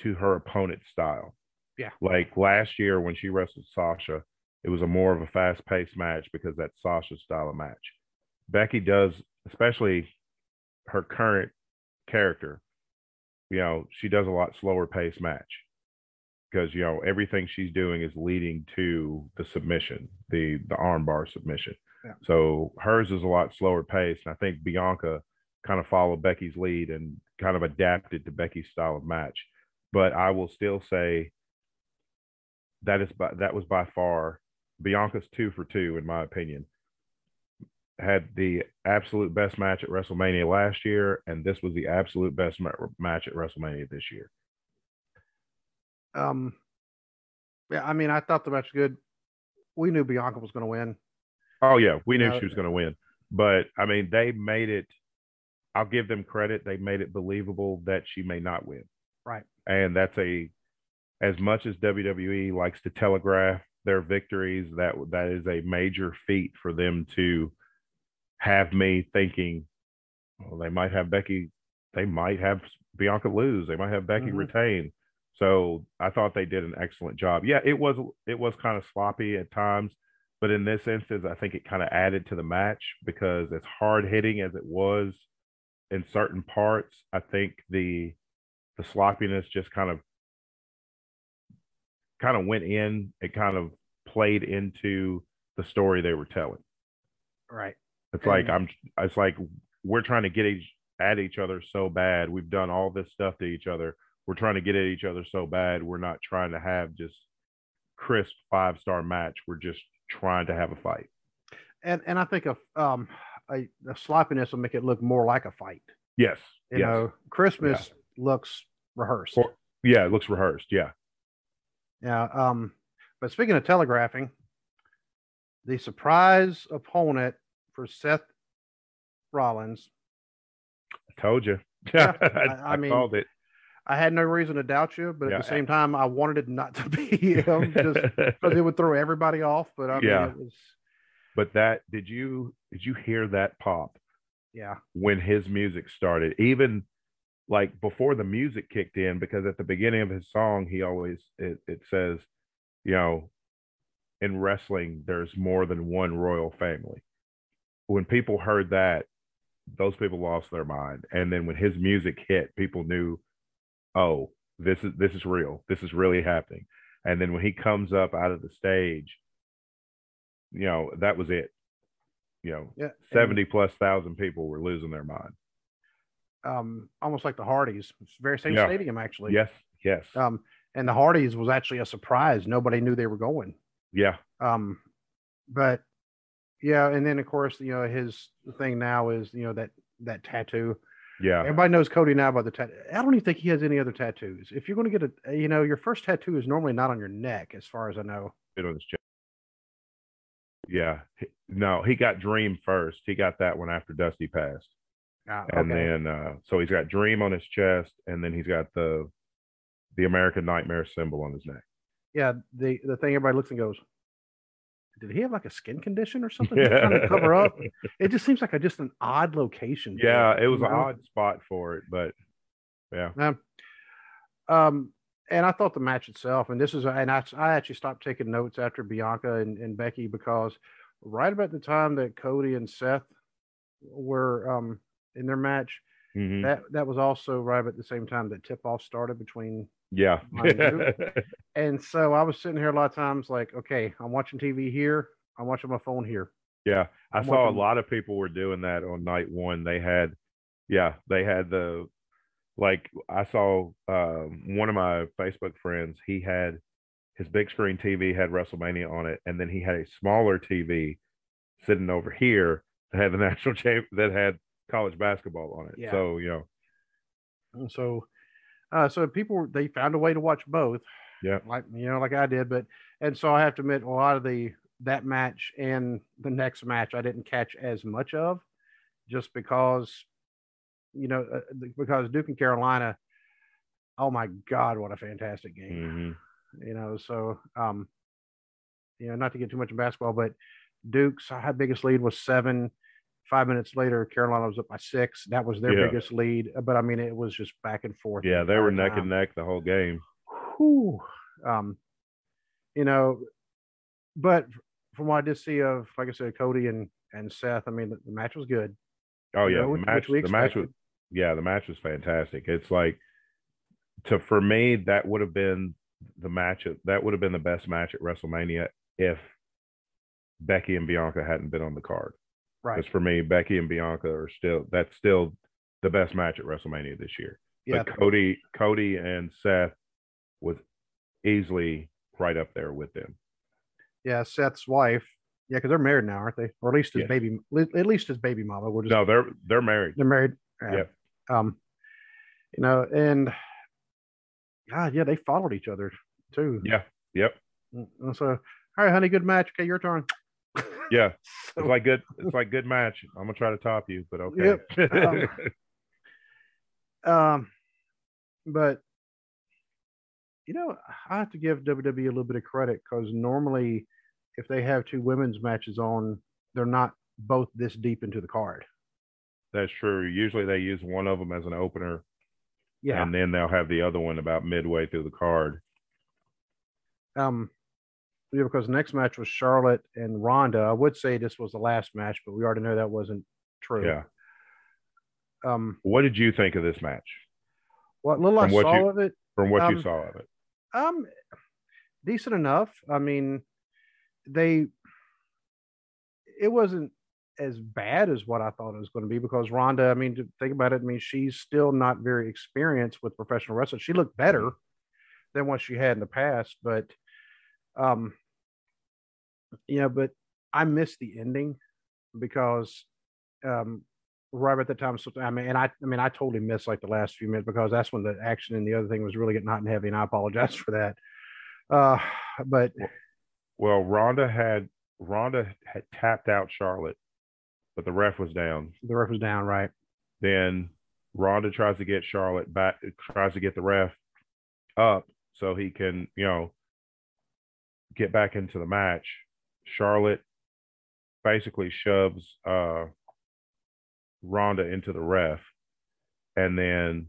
to her opponent's style. Yeah. Like, last year when she wrestled Sasha, it was a more of a fast-paced match because that's Sasha's style of match. Becky does, especially her current character, you know, she does a lot slower-paced match because, you know, everything she's doing is leading to the submission, the the armbar submission. Yeah. So hers is a lot slower-paced, and I think Bianca kind of followed Becky's lead and kind of adapted to Becky's style of match. But I will still say that is by, that was by far Bianca's two for two, in my opinion. Had the absolute best match at WrestleMania last year, and this was the absolute best ma- match at WrestleMania this year. Um, yeah, I mean, I thought the match was good. We knew Bianca was going to win. Oh, yeah, we knew uh, she was going to win. But, I mean, they made it, I'll give them credit, they made it believable that she may not win. Right. And that's a, as much as W W E likes to telegraph their victories, that that is a major feat for them to have me thinking, well, they might have Becky, they might have Bianca lose, they might have Becky mm-hmm. retain. So I thought they did an excellent job. Yeah, it was it was kind of sloppy at times, but in this instance, I think it kind of added to the match because as hard hitting as it was in certain parts, I think the the sloppiness just kind of kind of went in, it kind of played into the story they were telling. Right. It's like, I'm, it's like we're trying to get each, at each other so bad. We've done all this stuff to each other. We're trying to get at each other so bad. We're not trying to have just crisp five-star match. We're just trying to have a fight. And and I think a, um, a, a sloppiness will make it look more like a fight. Yes. You yes. know, Christmas yeah. looks rehearsed. Or, yeah, it looks rehearsed. Yeah. Yeah, um, but speaking of telegraphing, the surprise opponent for Seth Rollins. I told you. Yeah, I, I mean, called it. I had no reason to doubt you, but yeah. at the same time, I wanted it not to be him just because it would throw everybody off. But I mean, yeah. it was. But that did you did you hear that pop? Yeah. When his music started, even. Like before the music kicked in, because at the beginning of his song, he always, it, it says, you know, in wrestling, there's more than one royal family. When people heard that, those people lost their mind. And then when his music hit, people knew, oh, this is, this is real. This is really happening. And then when he comes up out of the stage, you know, that was it. You know, yeah, seventy and- plus thousand people were losing their mind. Um, almost like the Hardys, it's the very same yeah. stadium, actually. Yes, yes. Um, and the Hardys was actually a surprise. Nobody knew they were going. Yeah. Um, but yeah, and then of course, you know, his thing now is, you know, that that tattoo. Yeah. Everybody knows Cody now by the tattoo. I don't even think he has any other tattoos. If you're going to get a, you know, your first tattoo is normally not on your neck, as far as I know. It was just- yeah. No, he got Dream first. He got that one after Dusty passed. Ah, and okay. then, uh, so he's got Dream on his chest, and then he's got the the American Nightmare symbol on his neck. Yeah, the, the thing everybody looks and goes, did he have like a skin condition or something? Yeah. He's trying to cover up. It just seems like a, just an odd location. Yeah, it, it was an know? odd spot for it, but yeah. Um, um, and I thought the match itself, and this is, and I, I actually stopped taking notes after Bianca and, and Becky because right about the time that Cody and Seth were. Um, in their match mm-hmm. that that was also right at the same time that tip-off started between yeah and, and so I was sitting here a lot of times like, okay, I'm watching T V here, I'm watching my phone here. Yeah, I'm I saw watching... a lot of people were doing that on night one. They had yeah they had the like I saw um one of my Facebook friends, he had his big screen T V had WrestleMania on it, and then he had a smaller T V sitting over here that had the national champ that had college basketball on it. Yeah. So, you know. And so uh so people, they found a way to watch both. Yeah. Like, you know, like I did, but and so I have to admit a lot of the that match and the next match I didn't catch as much of, just because, you know, uh, because Duke and Carolina, oh my God, what a fantastic game. Mm-hmm. You know, so, um, you know, not to get too much in basketball, but Duke's biggest lead was seven. Five minutes later, Carolina was up by six. That was their yeah. biggest lead. But, I mean, it was just back and forth. Yeah, they were neck time. and neck the whole game. Whew. Um, you know, but from what I did see of, like I said, Cody and, and Seth, I mean, the, the match was good. Oh, yeah. You know, the, match, the match was Yeah, the match was fantastic. It's like, to for me, that would have been the match. That would have been the best match at WrestleMania if Becky and Bianca hadn't been on the card. Right. Because for me, Becky and Bianca are still, that's still the best match at WrestleMania this year. Yeah. But Cody, Cody and Seth was easily right up there with them. Yeah, Seth's wife. Yeah, because they're married now, aren't they? Or at least his yeah. baby, at least his baby mama. We'll just, no, they're they're married. They're married. Yeah. Yep. Um, you know, and God, yeah, they followed each other too. Yeah. Yep. And so, all right, honey, good match. Okay, your turn. Yeah, it's like good. It's like good match. I'm gonna try to top you, but okay. Yep. um, um, but you know, I have to give W W E a little bit of credit, because normally, if they have two women's matches on, they're not both this deep into the card. That's true. Usually, they use one of them as an opener. Yeah, and then they'll have the other one about midway through the card. Um. Yeah, because the next match was Charlotte and Rhonda. I would say this was the last match, but we already know that wasn't true. Yeah. Um, what did you think of this match? What little I saw you, of it. From what um, you saw of it. Um, decent enough. I mean, they. It wasn't as bad as what I thought it was going to be, because Rhonda, I mean, to think about it, I mean, she's still not very experienced with professional wrestling. She looked better than what she had in the past, but. Um, you know, but I missed the ending, because um, right at the time, I mean, and I, I mean, I totally missed like the last few minutes, because that's when the action and the other thing was really getting hot and heavy, and I apologize for that. Uh, but well, Rhonda had Rhonda had tapped out Charlotte, but the ref was down. The ref was down, right? Then Rhonda tries to get Charlotte back, tries to get the ref up so he can, you know. Get back into the match. Charlotte basically shoves uh, Rhonda into the ref, and then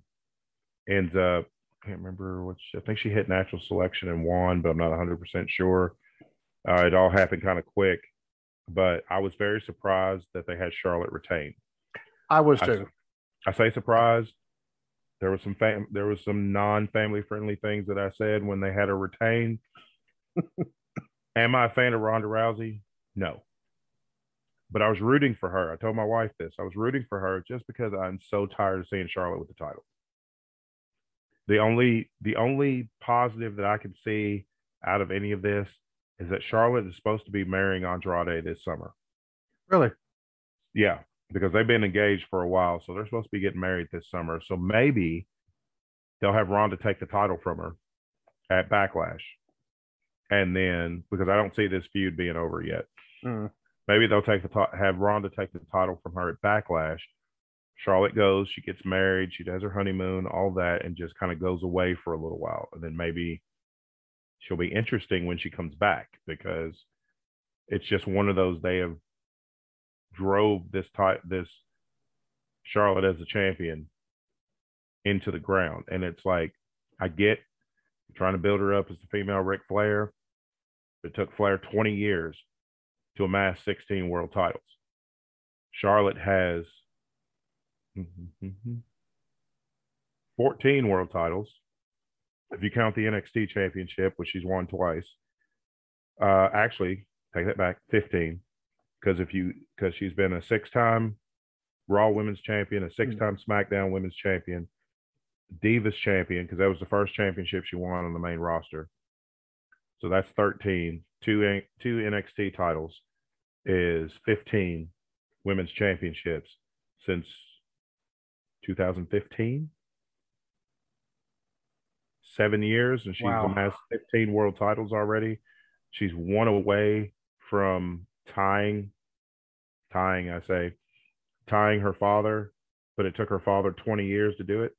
ends up. I can't remember what she, I think she hit natural selection and won, but I'm not one hundred percent sure. Uh, it all happened kind of quick, but I was very surprised that they had Charlotte retain. I was too. I, I say surprised. There was some fam- there was some non-family friendly things that I said when they had her retain. Am I a fan of Ronda Rousey? No. But I was rooting for her. I told my wife this. I was rooting for her just because I'm so tired of seeing Charlotte with the title. The only the only positive that I can see out of any of this is that Charlotte is supposed to be marrying Andrade this summer. Really? Yeah, because they've been engaged for a while, so they're supposed to be getting married this summer. So maybe they'll have Ronda take the title from her at Backlash. And then, because I don't see this feud being over yet, mm. maybe they'll take the t- have Rhonda take the title from her at Backlash. Charlotte goes, she gets married, she does her honeymoon, all that, and just kind of goes away for a little while. And then maybe she'll be interesting when she comes back, because it's just one of those, they have drove this type, this Charlotte as a champion into the ground. And it's like, I get trying to build her up as the female Ric Flair. It took Flair twenty years to amass sixteen world titles. Charlotte has fourteen world titles. If you count the N X T championship, which she's won twice, uh, actually, take that back, fifteen. Because if you, because she's been a six-time Raw Women's Champion, a six-time SmackDown Women's Champion, Divas champion, because that was the first championship she won on the main roster. So that's thirteen. Two, two N X T titles is fifteen women's championships since two thousand fifteen. Seven years, and she's wow. amassed fifteen world titles already. She's one away from tying, tying, I say, tying her father, but it took her father twenty years to do it.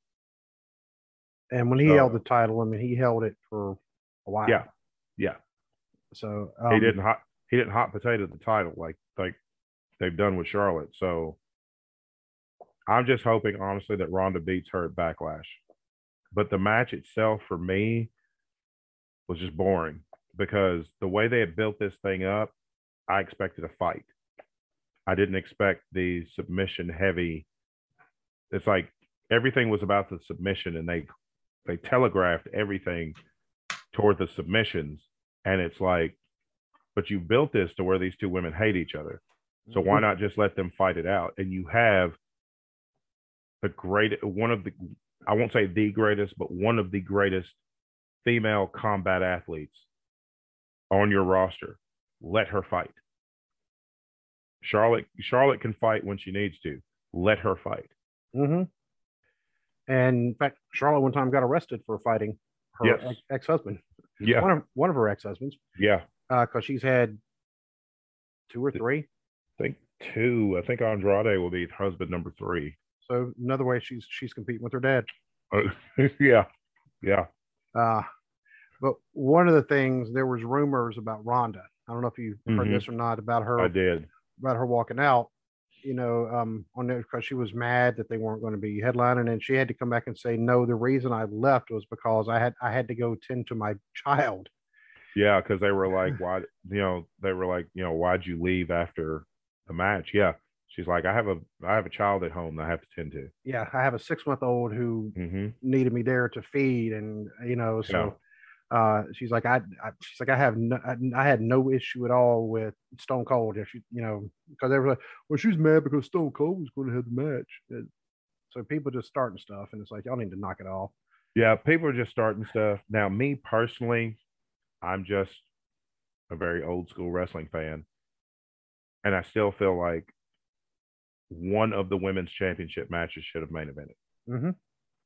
And when he so, held the title, I mean, he held it for a while. Yeah, yeah. So um, he didn't hot, he didn't hot potato the title like like they've done with Charlotte. So I'm just hoping, honestly, that Rhonda beats her at Backlash. But the match itself for me was just boring because the way they had built this thing up, I expected a fight. I didn't expect the submission heavy. It's like everything was about the submission, and they they telegraphed everything toward the submissions. And it's like, but you built this to where these two women hate each other. So why not just let them fight it out? And you have the great, one of the, I won't say the greatest, but one of the greatest female combat athletes on your roster. Let her fight. Charlotte, Charlotte can fight when she needs to. Let her fight. Mm-hmm. And in fact, Charlotte one time got arrested for fighting her yes. ex- ex-husband. Yeah. One of, one of her ex-husbands. Yeah. Because uh, she's had two or three. I think two. I think Andrade will be husband number three. So another way she's she's competing with her dad. Uh, yeah. Yeah. Uh, but one of the things, there was rumors about Rhonda. I don't know if you heard mm-hmm. this or not, about her. I did. About her walking out, you know, um, on there because she was mad that they weren't going to be headlining, and she had to come back and say, no, the reason I left was because I had I had to go tend to my child. Yeah, because they were like, why, you know, they were like, you know, why'd you leave after the match? Yeah, she's like, I have a I have a child at home that I have to tend to. Yeah, I have a six month old who mm-hmm. needed me there to feed, and you know, so. Yeah. Uh, she's like, I, I, she's like, I have no, I, I had no issue at all with Stone Cold. If you, you know, because they were like, well, she's mad because Stone Cold was going to have the match. And so people just starting stuff, and it's like, y'all need to knock it off. Yeah, people are just starting stuff. Now, me personally, I'm just a very old school wrestling fan, and I still feel like one of the women's championship matches should have main evented. Mm-hmm.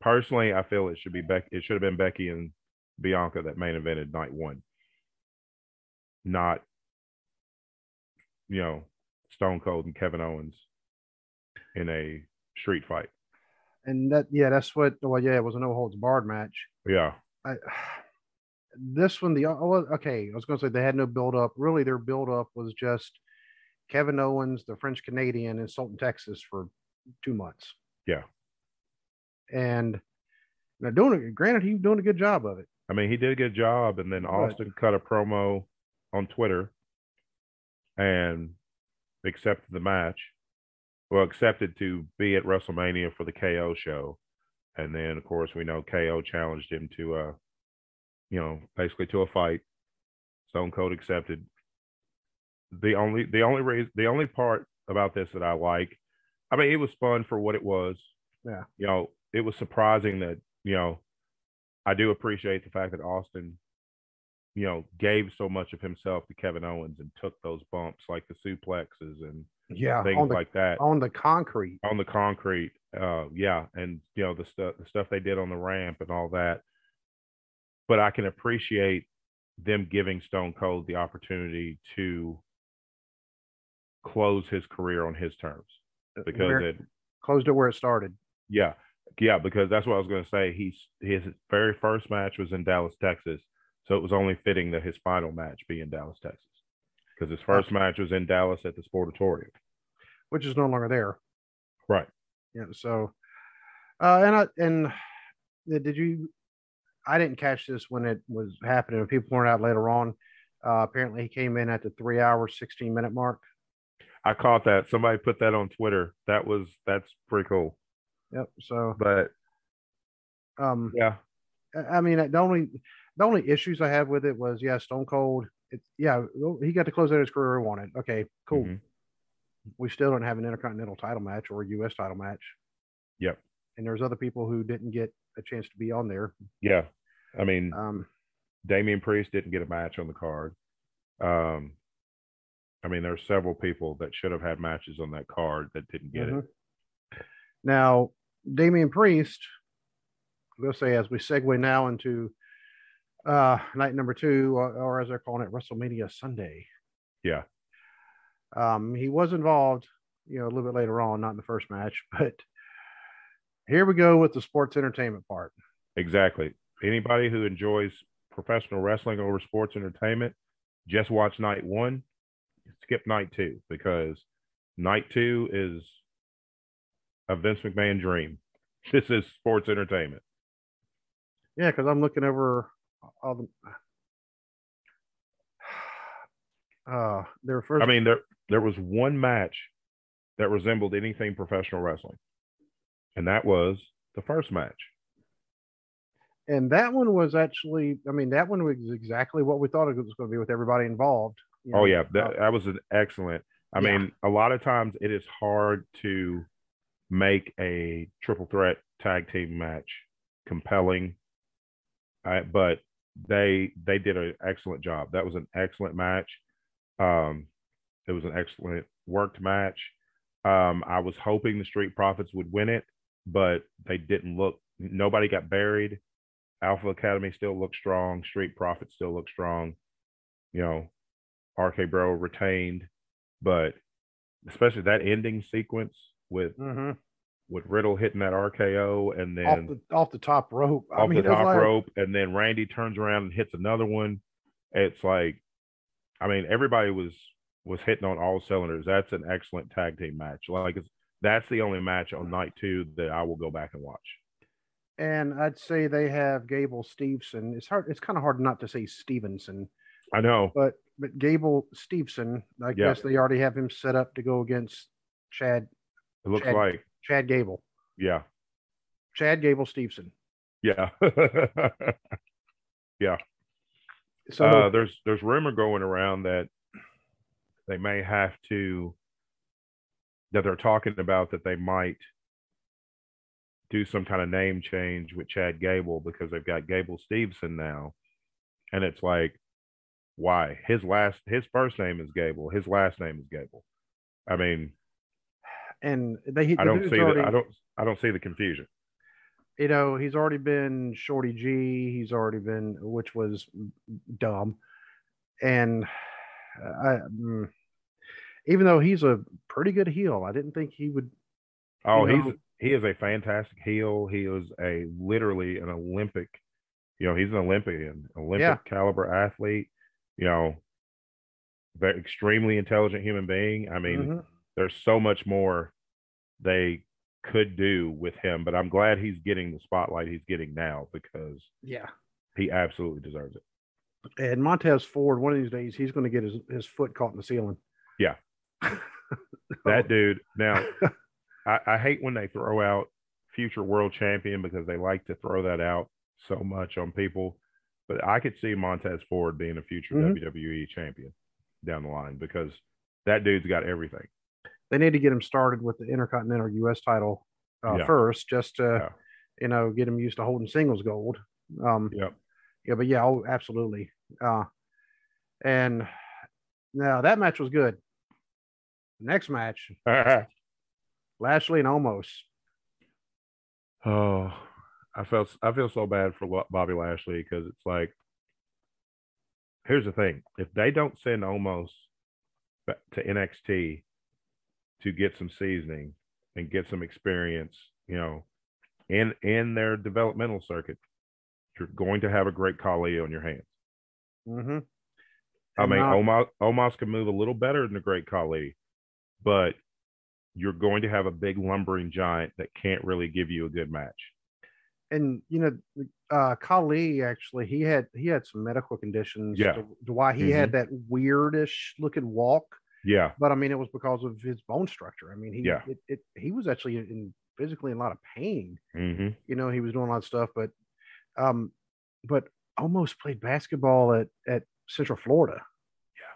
Personally, I feel it should be Becky. It should have been Becky and Bianca that main evented night one, not, you know, Stone Cold and Kevin Owens in a street fight. And that, yeah, that's what, well, yeah, it was a no holds barred match. Yeah. I, this one, the, oh, okay, I was going to say they had no build up. Really, their build up was just Kevin Owens, the French Canadian, insulting Texas for two months. Yeah. And now, doing granted, he was doing a good job of it. I mean, he did a good job, and then Austin right. cut a promo on Twitter and accepted the match. Well, accepted to be at WrestleMania for the K O show. And then, of course, we know K O challenged him to, uh, you know, basically to a fight. Stone Cold accepted. The only, the only reason, the only part about this that I like, I mean, it was fun for what it was. Yeah. You know, it was surprising that, you know, I do appreciate the fact that Austin, you know, gave so much of himself to Kevin Owens and took those bumps like the suplexes and yeah, things the, like that. On the concrete. On the concrete, uh, yeah. And, you know, the, stu- the stuff they did on the ramp and all that. But I can appreciate them giving Stone Cold the opportunity to close his career on his terms. Because where, it... Closed it where it started. Yeah. Yeah, because that's what I was going to say. He's, his very first match was in Dallas, Texas. So it was only fitting that his final match be in Dallas, Texas. Because his first match was in Dallas at the Sportatorium. Which is no longer there. Right. Yeah, so... Uh, and I, and did you... I didn't catch this when it was happening. People pointed out later on. Uh, apparently he came in at the three hour, sixteen minute mark. I caught that. Somebody put that on Twitter. That was... That's pretty cool. Yep. So, but, um, yeah, I mean, the only, the only issues I have with it was, yeah, Stone Cold. It, yeah. He got to close out his career. He wanted. Okay, cool. Mm-hmm. We still don't have an intercontinental title match or a U S title match. Yep. And there's other people who didn't get a chance to be on there. Yeah. I mean, um, Damian Priest didn't get a match on the card. Um, I mean, there are several people that should have had matches on that card that didn't get mm-hmm. it. Now, Damian Priest, we'll say as we segue now into uh, night number two, or, or as they're calling it, WrestleMania Sunday. Yeah. Um, he was involved, you know, a little bit later on, not in the first match, but here we go with the sports entertainment part. Exactly. Anybody who enjoys professional wrestling over sports entertainment, just watch night one, skip night two, because night two is a Vince McMahon dream. This is sports entertainment. Yeah, because I'm looking over all the uh their first I mean there there was one match that resembled anything professional wrestling, and that was the first match. And that one was actually, I mean, that one was exactly what we thought it was going to be with everybody involved. You know? Oh, yeah. That, that was an excellent. I yeah. mean, a lot of times it is hard to make a triple threat tag team match compelling, uh, but they they did an excellent job. That was an excellent match. Um, it was an excellent worked match. Um, I was hoping the Street Profits would win it, but they didn't look. Nobody got buried. Alpha Academy still looks strong. Street Profits still look strong. You know, R K-Bro retained, but especially that ending sequence with mm-hmm. with Riddle hitting that R K O and then off the, off the top rope, off I mean, the top like... rope, and then Randy turns around and hits another one. It's like, I mean, everybody was was hitting on all cylinders. That's an excellent tag team match. Like, it's, that's the only match on night two that I will go back and watch. And I'd say they have Gable Steveson. It's hard. It's kind of hard not to say Stevenson. I know, but but Gable Steveson. I yeah. guess they already have him set up to go against Chad. It looks Chad, like Chad Gable. Yeah, Chad Gable Steveson. Yeah, yeah. So uh, there's there's rumor going around that they may have to. That they're talking about that they might do some kind of name change with Chad Gable, because they've got Gable Steveson now. And it's like, why? His last, his first name is Gable. His last name is Gable. I mean, and they, the I don't see already, the, I don't, I don't see the confusion. You know, he's already been Shorty G. He's already been, which was dumb. And I, even though he's a pretty good heel, I didn't think he would. Oh, you know, he's, He is a fantastic heel. He is a literally an Olympic, you know, he's an Olympian, Olympic yeah. caliber athlete, you know, very extremely intelligent human being. I mean, mm-hmm. there's so much more they could do with him, but I'm glad he's getting the spotlight he's getting now, because yeah, he absolutely deserves it. And Montez Ford, one of these days, he's going to get his, his foot caught in the ceiling. Yeah. That dude. Now, I, I hate when they throw out future world champion, because they like to throw that out so much on people. But I could see Montez Ford being a future mm-hmm. W W E champion down the line, because that dude's got everything. They need to get him started with the Intercontinental U S title uh, yeah. first, just to, yeah. you know, get him used to holding singles gold. Um, yeah. Yeah, but yeah, oh, absolutely. Uh, and now that match was good. Next match. Lashley and Omos. Oh, I felt I feel so bad for Bobby Lashley, because it's like, here's the thing: if they don't send Omos to N X T to get some seasoning and get some experience, you know, in in their developmental circuit, you're going to have a great colleague on your hands. Mm-hmm. I mean, Omos Omos can move a little better than the great colleague, but you're going to have a big lumbering giant that can't really give you a good match. And, you know, uh, Khali, actually, he had, he had some medical conditions yeah. to, to why he mm-hmm. had that weirdish looking walk. Yeah. But I mean, it was because of his bone structure. I mean, he, yeah. it, it, he was actually in physically in a lot of pain, mm-hmm. you know, he was doing a lot of stuff, but, um, but almost played basketball at, at Central Florida. Yeah.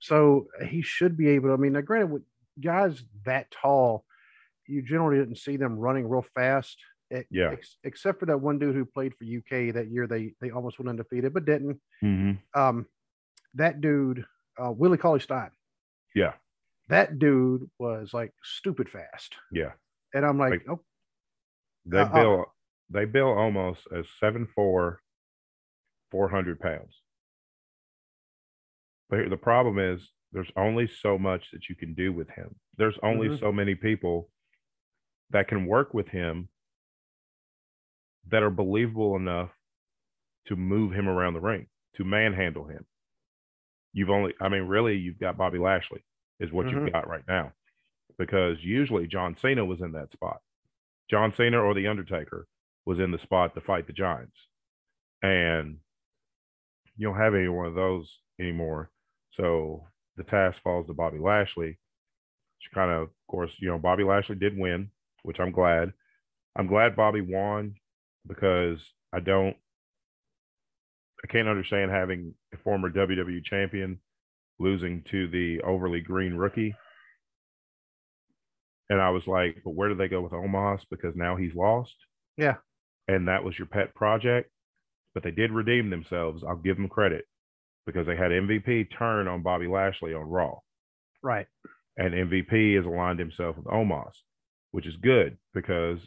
So he should be able to, I mean, now granted, with guys that tall, you generally didn't see them running real fast. It, yeah. Ex, except for that one dude who played for U K that year, they they almost went undefeated, but didn't. Mm-hmm. Um, that dude, uh, Willie Cauley Stein. Yeah. That dude was like stupid fast. Yeah. And I'm like, like oh. They uh, bill uh, they bill almost as seven foot four, four hundred pounds. But the problem is There's only so much that you can do with him. There's only mm-hmm. so many people that can work with him that are believable enough to move him around the ring, to manhandle him. You've only, I mean, really, you've got Bobby Lashley is what mm-hmm. you've got right now, because usually John Cena was in that spot. John Cena or The Undertaker was in the spot to fight the Giants. And you don't have any one of those anymore. So the task falls to Bobby Lashley. Which kind of, of course, you know, Bobby Lashley did win, which I'm glad. I'm glad Bobby won, because I don't, I can't understand having a former W W E champion losing to the overly green rookie. And I was like, but where do they go with Omos? Because now he's lost. Yeah. And that was your pet project. But they did redeem themselves. I'll give them credit, because they had M V P turn on Bobby Lashley on Raw. Right. And M V P has aligned himself with Omos, which is good, because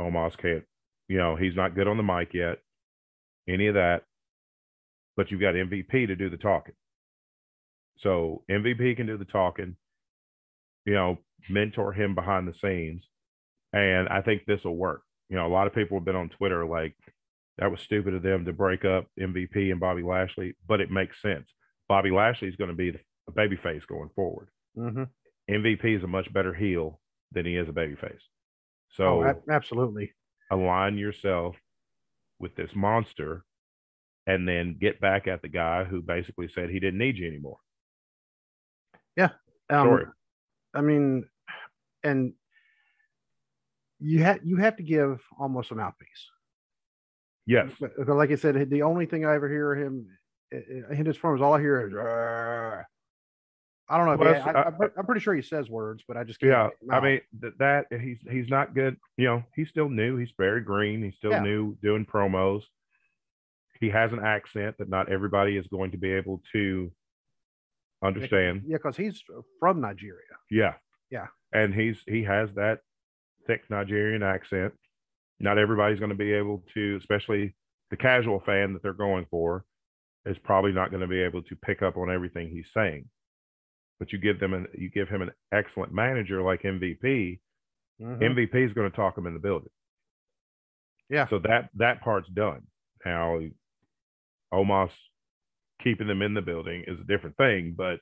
Omos can't, you know, he's not good on the mic yet, any of that. But you've got M V P to do the talking. So M V P can do the talking, you know, mentor him behind the scenes. And I think this will work. You know, a lot of people have been on Twitter like, that was stupid of them to break up M V P and Bobby Lashley, but it makes sense. Bobby Lashley is going to be a babyface going forward. Mm-hmm. M V P is a much better heel than he is a babyface. So oh, absolutely. Align yourself with this monster and then get back at the guy who basically said he didn't need you anymore. Yeah. Um, Sorry. I mean, and you, ha- you have to give almost a mouthpiece. Yes. But, but like I said, the only thing I ever hear him in his form is all I hear is, Rrr. I don't know. Well, if he, I, I, I, I'm pretty sure he says words, but I just can't. Yeah. I mean, th- that he's, he's not good. You know, he's still new. He's very green. He's still yeah. new doing promos. He has an accent that not everybody is going to be able to understand. Yeah. Cause he's from Nigeria. Yeah. Yeah. And he's, he has that thick Nigerian accent. Not everybody's going to be able to, especially the casual fan that they're going for, is probably not going to be able to pick up on everything he's saying. But you give them an, you give him an excellent manager like M V P. Mm-hmm. M V P is going to talk him in the building. Yeah. So that that part's done. Now, Omos keeping them in the building is a different thing, but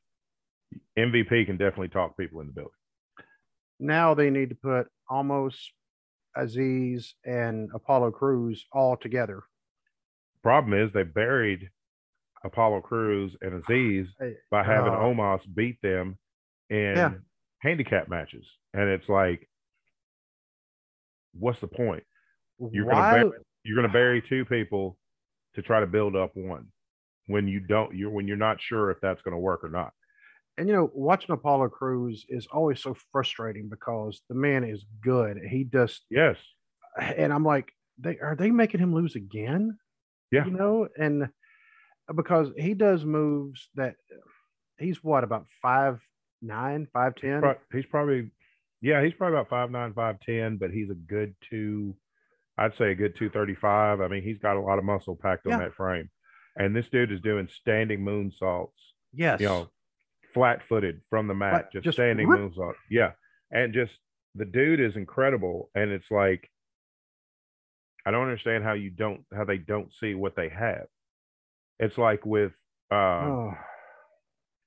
M V P can definitely talk people in the building. Now they need to put almost. Aziz and Apollo Crews all together. Problem is they buried Apollo Crews and Aziz by having uh, Omos beat them in yeah. handicap matches, and it's like, what's the point? You're Why? gonna bury, you're gonna bury two people to try to build up one when you don't you're when you're not sure if that's going to work or not. And, you know, watching Apollo Crews is always so frustrating, because the man is good. He just. Yes. And I'm like, they are they making him lose again? Yeah. You know, and because he does moves that he's what, about five, nine, five, ten. He's probably. Yeah, he's probably about five, nine, five, ten, but he's a good two. I'd say a good two thirty-five. I mean, he's got a lot of muscle packed yeah. on that frame. And this dude is doing standing moonsaults. Yes. You know, flat-footed from the mat, like, just, just standing whoop. moves up. Yeah, and just the dude is incredible, and it's like I don't understand how you don't how they don't see what they have. It's like with um, oh.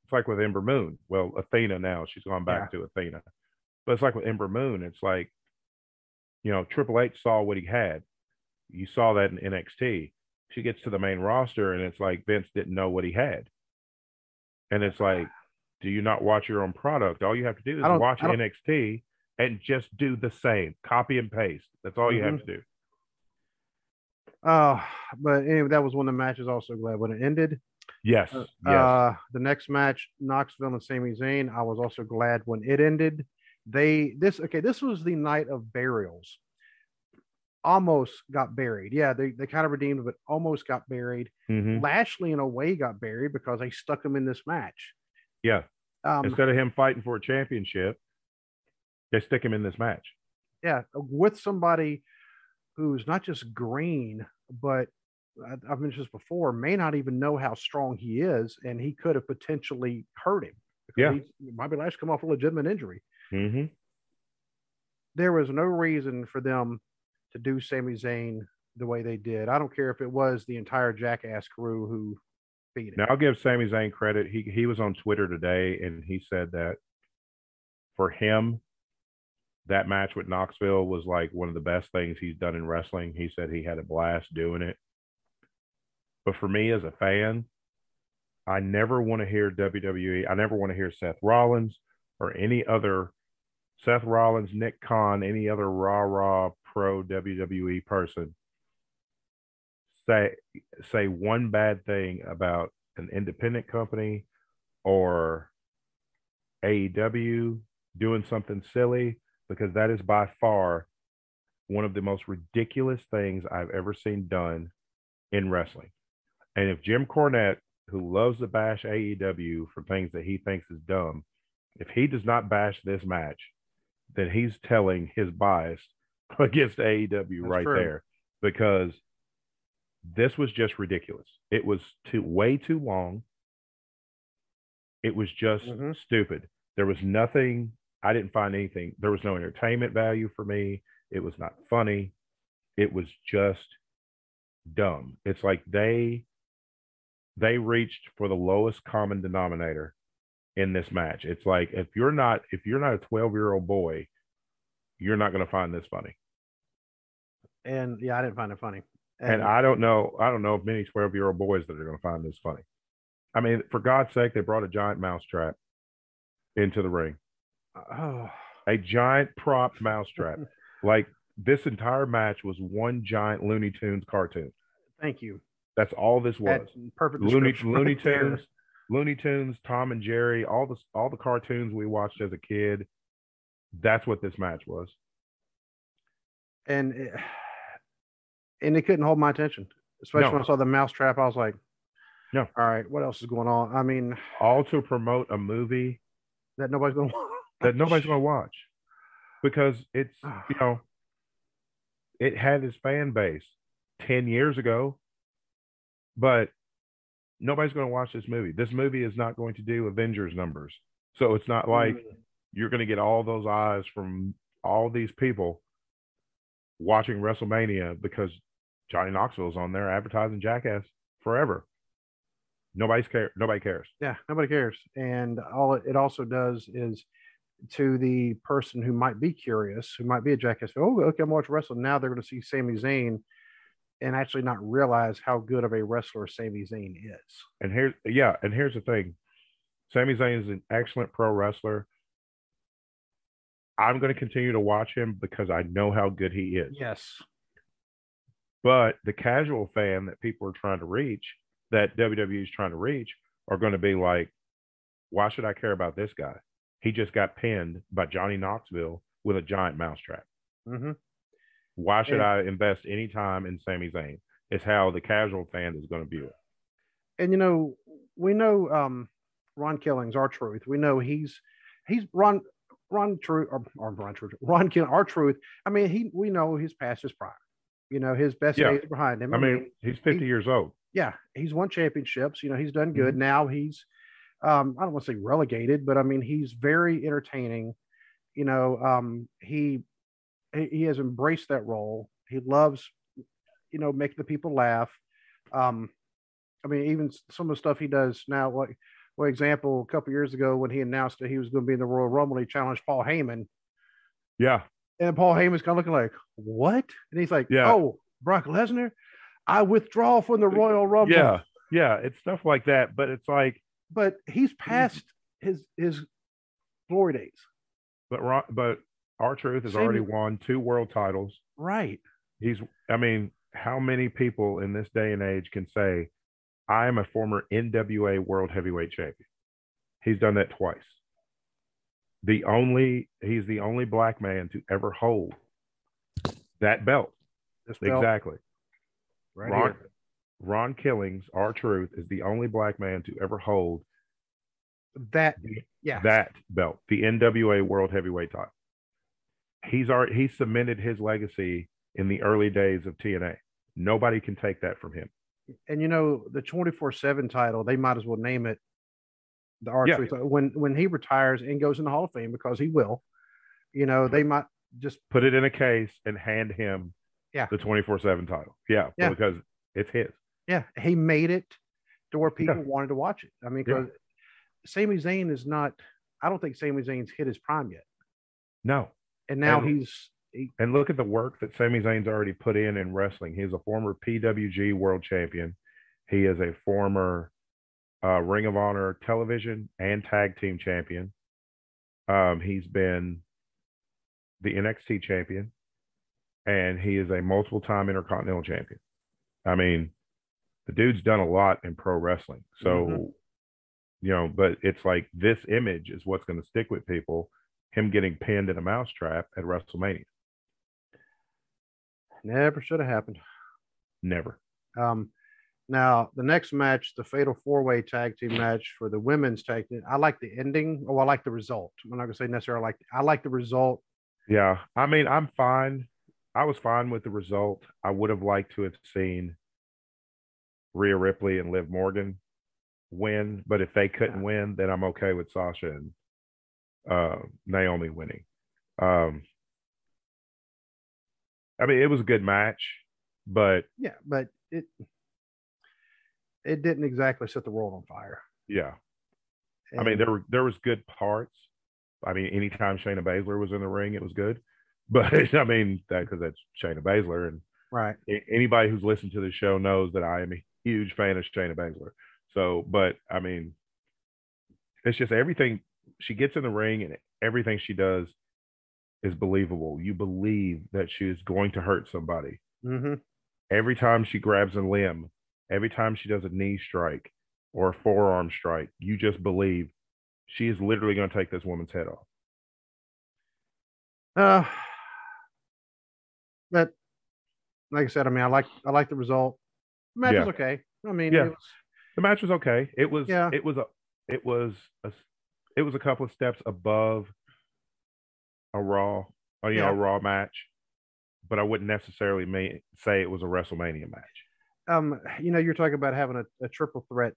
it's like with Ember Moon. Well, Athena now, she's gone back yeah. to Athena, but it's like with Ember Moon. It's like, you know, Triple H saw what he had. You saw that in N X T. She gets to the main roster, and it's like Vince didn't know what he had, and it's like. Do you not watch your own product? All you have to do is watch N X T and just do the same. Copy and paste. That's all mm-hmm. you have to do. Uh, but anyway, that was one of the matches. Also glad when it ended. Yes. Uh, yes. Uh, the next match, Knoxville and Sami Zayn. I was also glad when it ended. They this okay, this was the night of burials. Almost got buried. Yeah, they, they kind of redeemed, but almost got buried. Mm-hmm. Lashley in a way got buried because they stuck him in this match. Yeah. Um, Instead of him fighting for a championship, they stick him in this match. Yeah, with somebody who's not just green, but I've mentioned this before, may not even know how strong he is, and he could have potentially hurt him. Yeah, he might be last come off a legitimate injury. Mm-hmm. There was no reason for them to do Sami Zayn the way they did. I don't care if it was the entire Jackass crew who beat him. Now, I'll give Sami Zayn credit. He he was on Twitter today, and he said that for him, that match with Knoxville was like one of the best things he's done in wrestling. He said he had a blast doing it. But for me as a fan, I never want to hear W W E. I never want to hear Seth Rollins or any other Seth Rollins, Nick Khan, any other rah-rah pro W W E person say say one bad thing about an independent company or A E W doing something silly, because that is by far one of the most ridiculous things I've ever seen done in wrestling. And if Jim Cornette, who loves to bash A E W for things that he thinks is dumb, if he does not bash this match, then he's telling his bias against A E W right there, because this was just ridiculous. It was too way too long. It was just mm-hmm. stupid. There was nothing. I didn't find anything. There was no entertainment value for me. It was not funny. It was just dumb. It's like they they reached for the lowest common denominator in this match. It's like if you're not if you're not a twelve-year-old boy, you're not going to find this funny. And yeah, I didn't find it funny. And, and I don't know, I don't know of many twelve-year-old boys that are going to find this funny. I mean, for God's sake, they brought a giant mousetrap into the ring. Oh. A giant prop mousetrap. Like, this entire match was one giant Looney Tunes cartoon. Thank you. That's all this was. That's perfect. Looney, Looney Tunes, Looney Tunes, Tom and Jerry, all the all the cartoons we watched as a kid. That's what this match was. And it, and it couldn't hold my attention, especially no. when I saw the mousetrap. I was like, "No, all right, what else is going on?" I mean, all to promote a movie that nobody's going to watch. That nobody's going to watch because it's you know. It had its fan base ten years ago, but nobody's going to watch this movie. This movie is not going to do Avengers numbers. So it's not like mm-hmm. you're going to get all those eyes from all these people watching WrestleMania because Johnny Knoxville's on there advertising Jackass forever. Nobody's care. Nobody cares. Yeah, nobody cares. And all it also does is, to the person who might be curious, who might be a Jackass, oh, okay, I'm watching wrestling. Now they're going to see Sami Zayn and actually not realize how good of a wrestler Sami Zayn is. And here's, yeah, and here's the thing. Sami Zayn is an excellent pro wrestler. I'm going to continue to watch him because I know how good he is. Yes. But the casual fan that people are trying to reach, that W W E is trying to reach, are going to be like, why should I care about this guy? He just got pinned by Johnny Knoxville with a giant mousetrap. Mm-hmm. Why should and, I invest any time in Sami Zayn? Is how the casual fan is going to view it. And, you know, we know um, Ron Killings, R-Truth. We know he's he's Ron Ron Truth or, or Ron Truth. Ron Killings, R-Truth. I mean, he we know he's past his prime. You know, his best yeah. days are behind him. I mean, he's fifty he, years old. Yeah, he's won championships. You know, he's done good. Mm-hmm. Now he's Um, I don't want to say relegated, but I mean, he's very entertaining. You know, um, he, he has embraced that role. He loves, you know, making the people laugh. Um, I mean, even some of the stuff he does now, like, for example, a couple of years ago when he announced that he was going to be in the Royal Rumble, he challenged Paul Heyman. Yeah. And Paul Heyman's kind of looking like, what? And he's like, yeah. oh, Brock Lesnar, I withdraw from the Royal Rumble. Yeah. Yeah. It's stuff like that. But it's like, but he's past his his glory days. But but R-Truth has Same. already won two world titles. Right. He's. I mean, how many people in this day and age can say, "I am a former N W A World Heavyweight Champion"? He's done that twice. The only he's the only black man to ever hold that belt. This belt. Exactly. Right Ron, here. Ron Killings, R-Truth, is the only black man to ever hold that yeah. that belt, the N W A World Heavyweight title. He's already, he cemented his legacy in the early days of T N A. Nobody can take that from him. and you know, the twenty-four seven title, they might as well name it the R-Truth. Yeah. When when he retires and goes in the Hall of Fame, because he will, you know, they might just put it in a case and hand him yeah. the twenty-four seven title. Yeah, yeah. Because it's his. Yeah. He made it to where people yeah. wanted to watch it. I mean, because yeah. Sami Zayn is not, I don't think Sami Zayn's hit his prime yet. No. And now and, he's. He, and look at the work that Sami Zayn's already put in in wrestling. He's a former P W G world champion. He is a former uh, Ring of Honor television and tag team champion. Um, he's been the N X T champion. And he is a multiple-time Intercontinental champion. I mean, the dude's done a lot in pro wrestling. So, mm-hmm. you know, but it's like this image is what's going to stick with people, him getting pinned in a mousetrap at WrestleMania. Never should have happened. Never. Um, now, the next match, the Fatal Four-Way Tag Team match for the women's tag team. I like the ending. Oh, I like the result. I'm not going to say necessarily I like I like the result. Yeah. I mean, I'm fine. I was fine with the result. I would have liked to have seen Rhea Ripley and Liv Morgan win, but if they couldn't win, then I'm okay with Sasha and uh, Naomi winning. Um, I mean, it was a good match, but yeah, but it it didn't exactly set the world on fire. Yeah, and I mean, there were there was good parts. I mean, anytime Shayna Baszler was in the ring, it was good. But I mean, that because that's Shayna Baszler, and right. Anybody who's listened to the show knows that I am a huge fan of Shayna Baszler. So, but I mean, it's just everything she gets in the ring and everything she does is believable. You believe that she is going to hurt somebody. Mm-hmm. Every time she grabs a limb, every time she does a knee strike or a forearm strike, you just believe she is literally going to take this woman's head off. Uh, But like I said, I mean, I like I like the result. The match yeah. was okay. I mean, yeah. it was, the match was okay. It was yeah. it was a it was a it was a couple of steps above a Raw, or, you yeah. know, a Raw match, but I wouldn't necessarily mean, say it was a WrestleMania match. Um, you know, you're talking about having a, a triple threat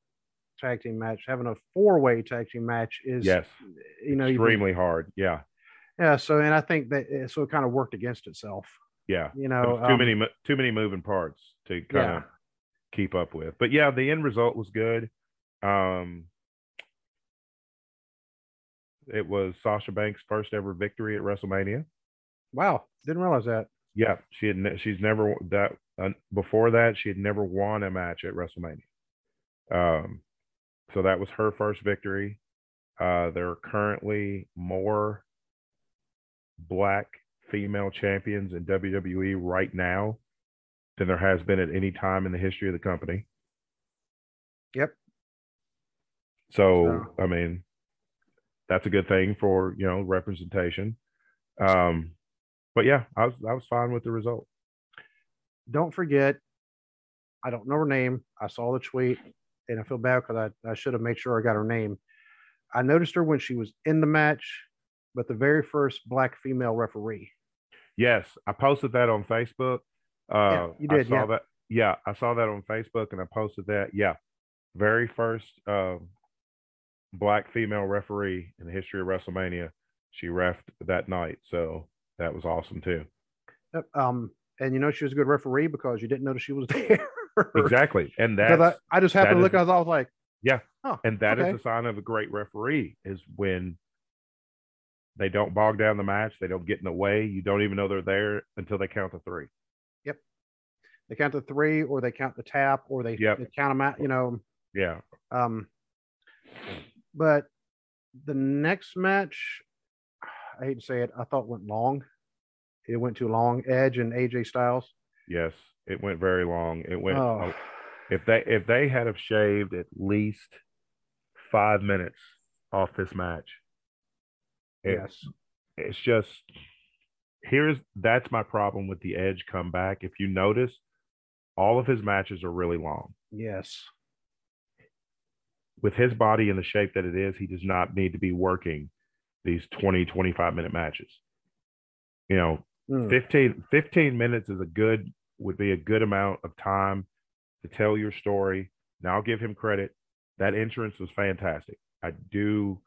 tag team match. Having a four way tag team match is yes, you know, extremely even, hard. Yeah, yeah. So, and I think that so it kind of worked against itself. Yeah, you know, too um, many too many moving parts to kind yeah. of keep up with. But yeah, the end result was good. Um, it was Sasha Banks' first ever victory at WrestleMania. Wow, didn't realize that. Yeah, she had. Ne- she's never that uh, before that. She had never won a match at WrestleMania. Um, so that was her first victory. Uh, there are currently more black female champions in W W E right now than there has been at any time in the history of the company. Yep. So, so. I mean, that's a good thing for, you know, representation. Um, but yeah, I was, I was fine with the result. Don't forget, I don't know her name. I saw the tweet and I feel bad because I, I should have made sure I got her name. I noticed her when she was in the match, but the very first black female referee. Yes, I posted that on Facebook. Uh, yeah, you did, I saw yeah. that. Yeah, I saw that on Facebook, and I posted that. Yeah, very first uh, black female referee in the history of WrestleMania. She reffed that night, so that was awesome too. Um, and you know she was a good referee because you didn't notice she was there. Exactly, and that I, I just happened to look. Is, and I was like, yeah, oh, and that okay. is a sign of a great referee is when they don't bog down the match. They don't get in the way. You don't even know they're there until they count to three. Yep. They count to three, or they count the tap, or they, yep. they count them out, you know. Yeah. Um. But the next match, I hate to say it, I thought went long. It went too long. Edge and A J Styles. Yes, it went very long. It went. Oh. If they if they had have shaved at least five minutes off this match. It's, yes. It's just, here's, that's my problem with the Edge comeback. If you notice, all of his matches are really long. Yes. With his body in the shape that it is, he does not need to be working these twenty, twenty-five minute matches. You know, mm. fifteen, fifteen minutes is a good, would be a good amount of time to tell your story. Now I'll give him credit. That entrance was fantastic. I do.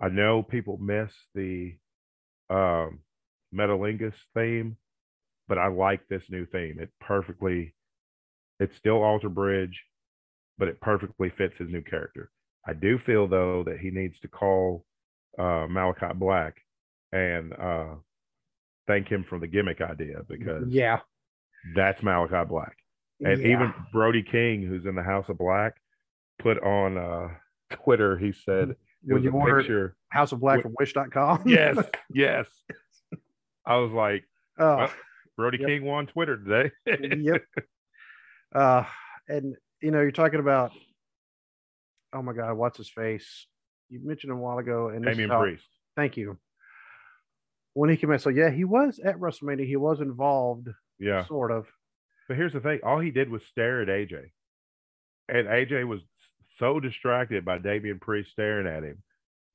I know people miss the um, Metalingus theme, but I like this new theme. It perfectly, it's still Alter Bridge, but it perfectly fits his new character. I do feel, though, that he needs to call uh, Malachi Black and uh, thank him for the gimmick idea, because yeah, that's Malachi Black. And yeah. even Brody King, who's in the House of Black, put on uh, Twitter, he said, when you ordered House of Black with, from wish dot com. Yes, yes. I was like, uh, well, Brody yep. King won Twitter today. Yep. Uh, and, you know, you're talking about, oh, my God, what's his face? You mentioned him a while ago. And Damian Priest. Thank you. When he came out, so, yeah, he was at WrestleMania. He was involved, yeah, sort of. But here's the thing. All he did was stare at A J. And A J was so distracted by Damian Priest staring at him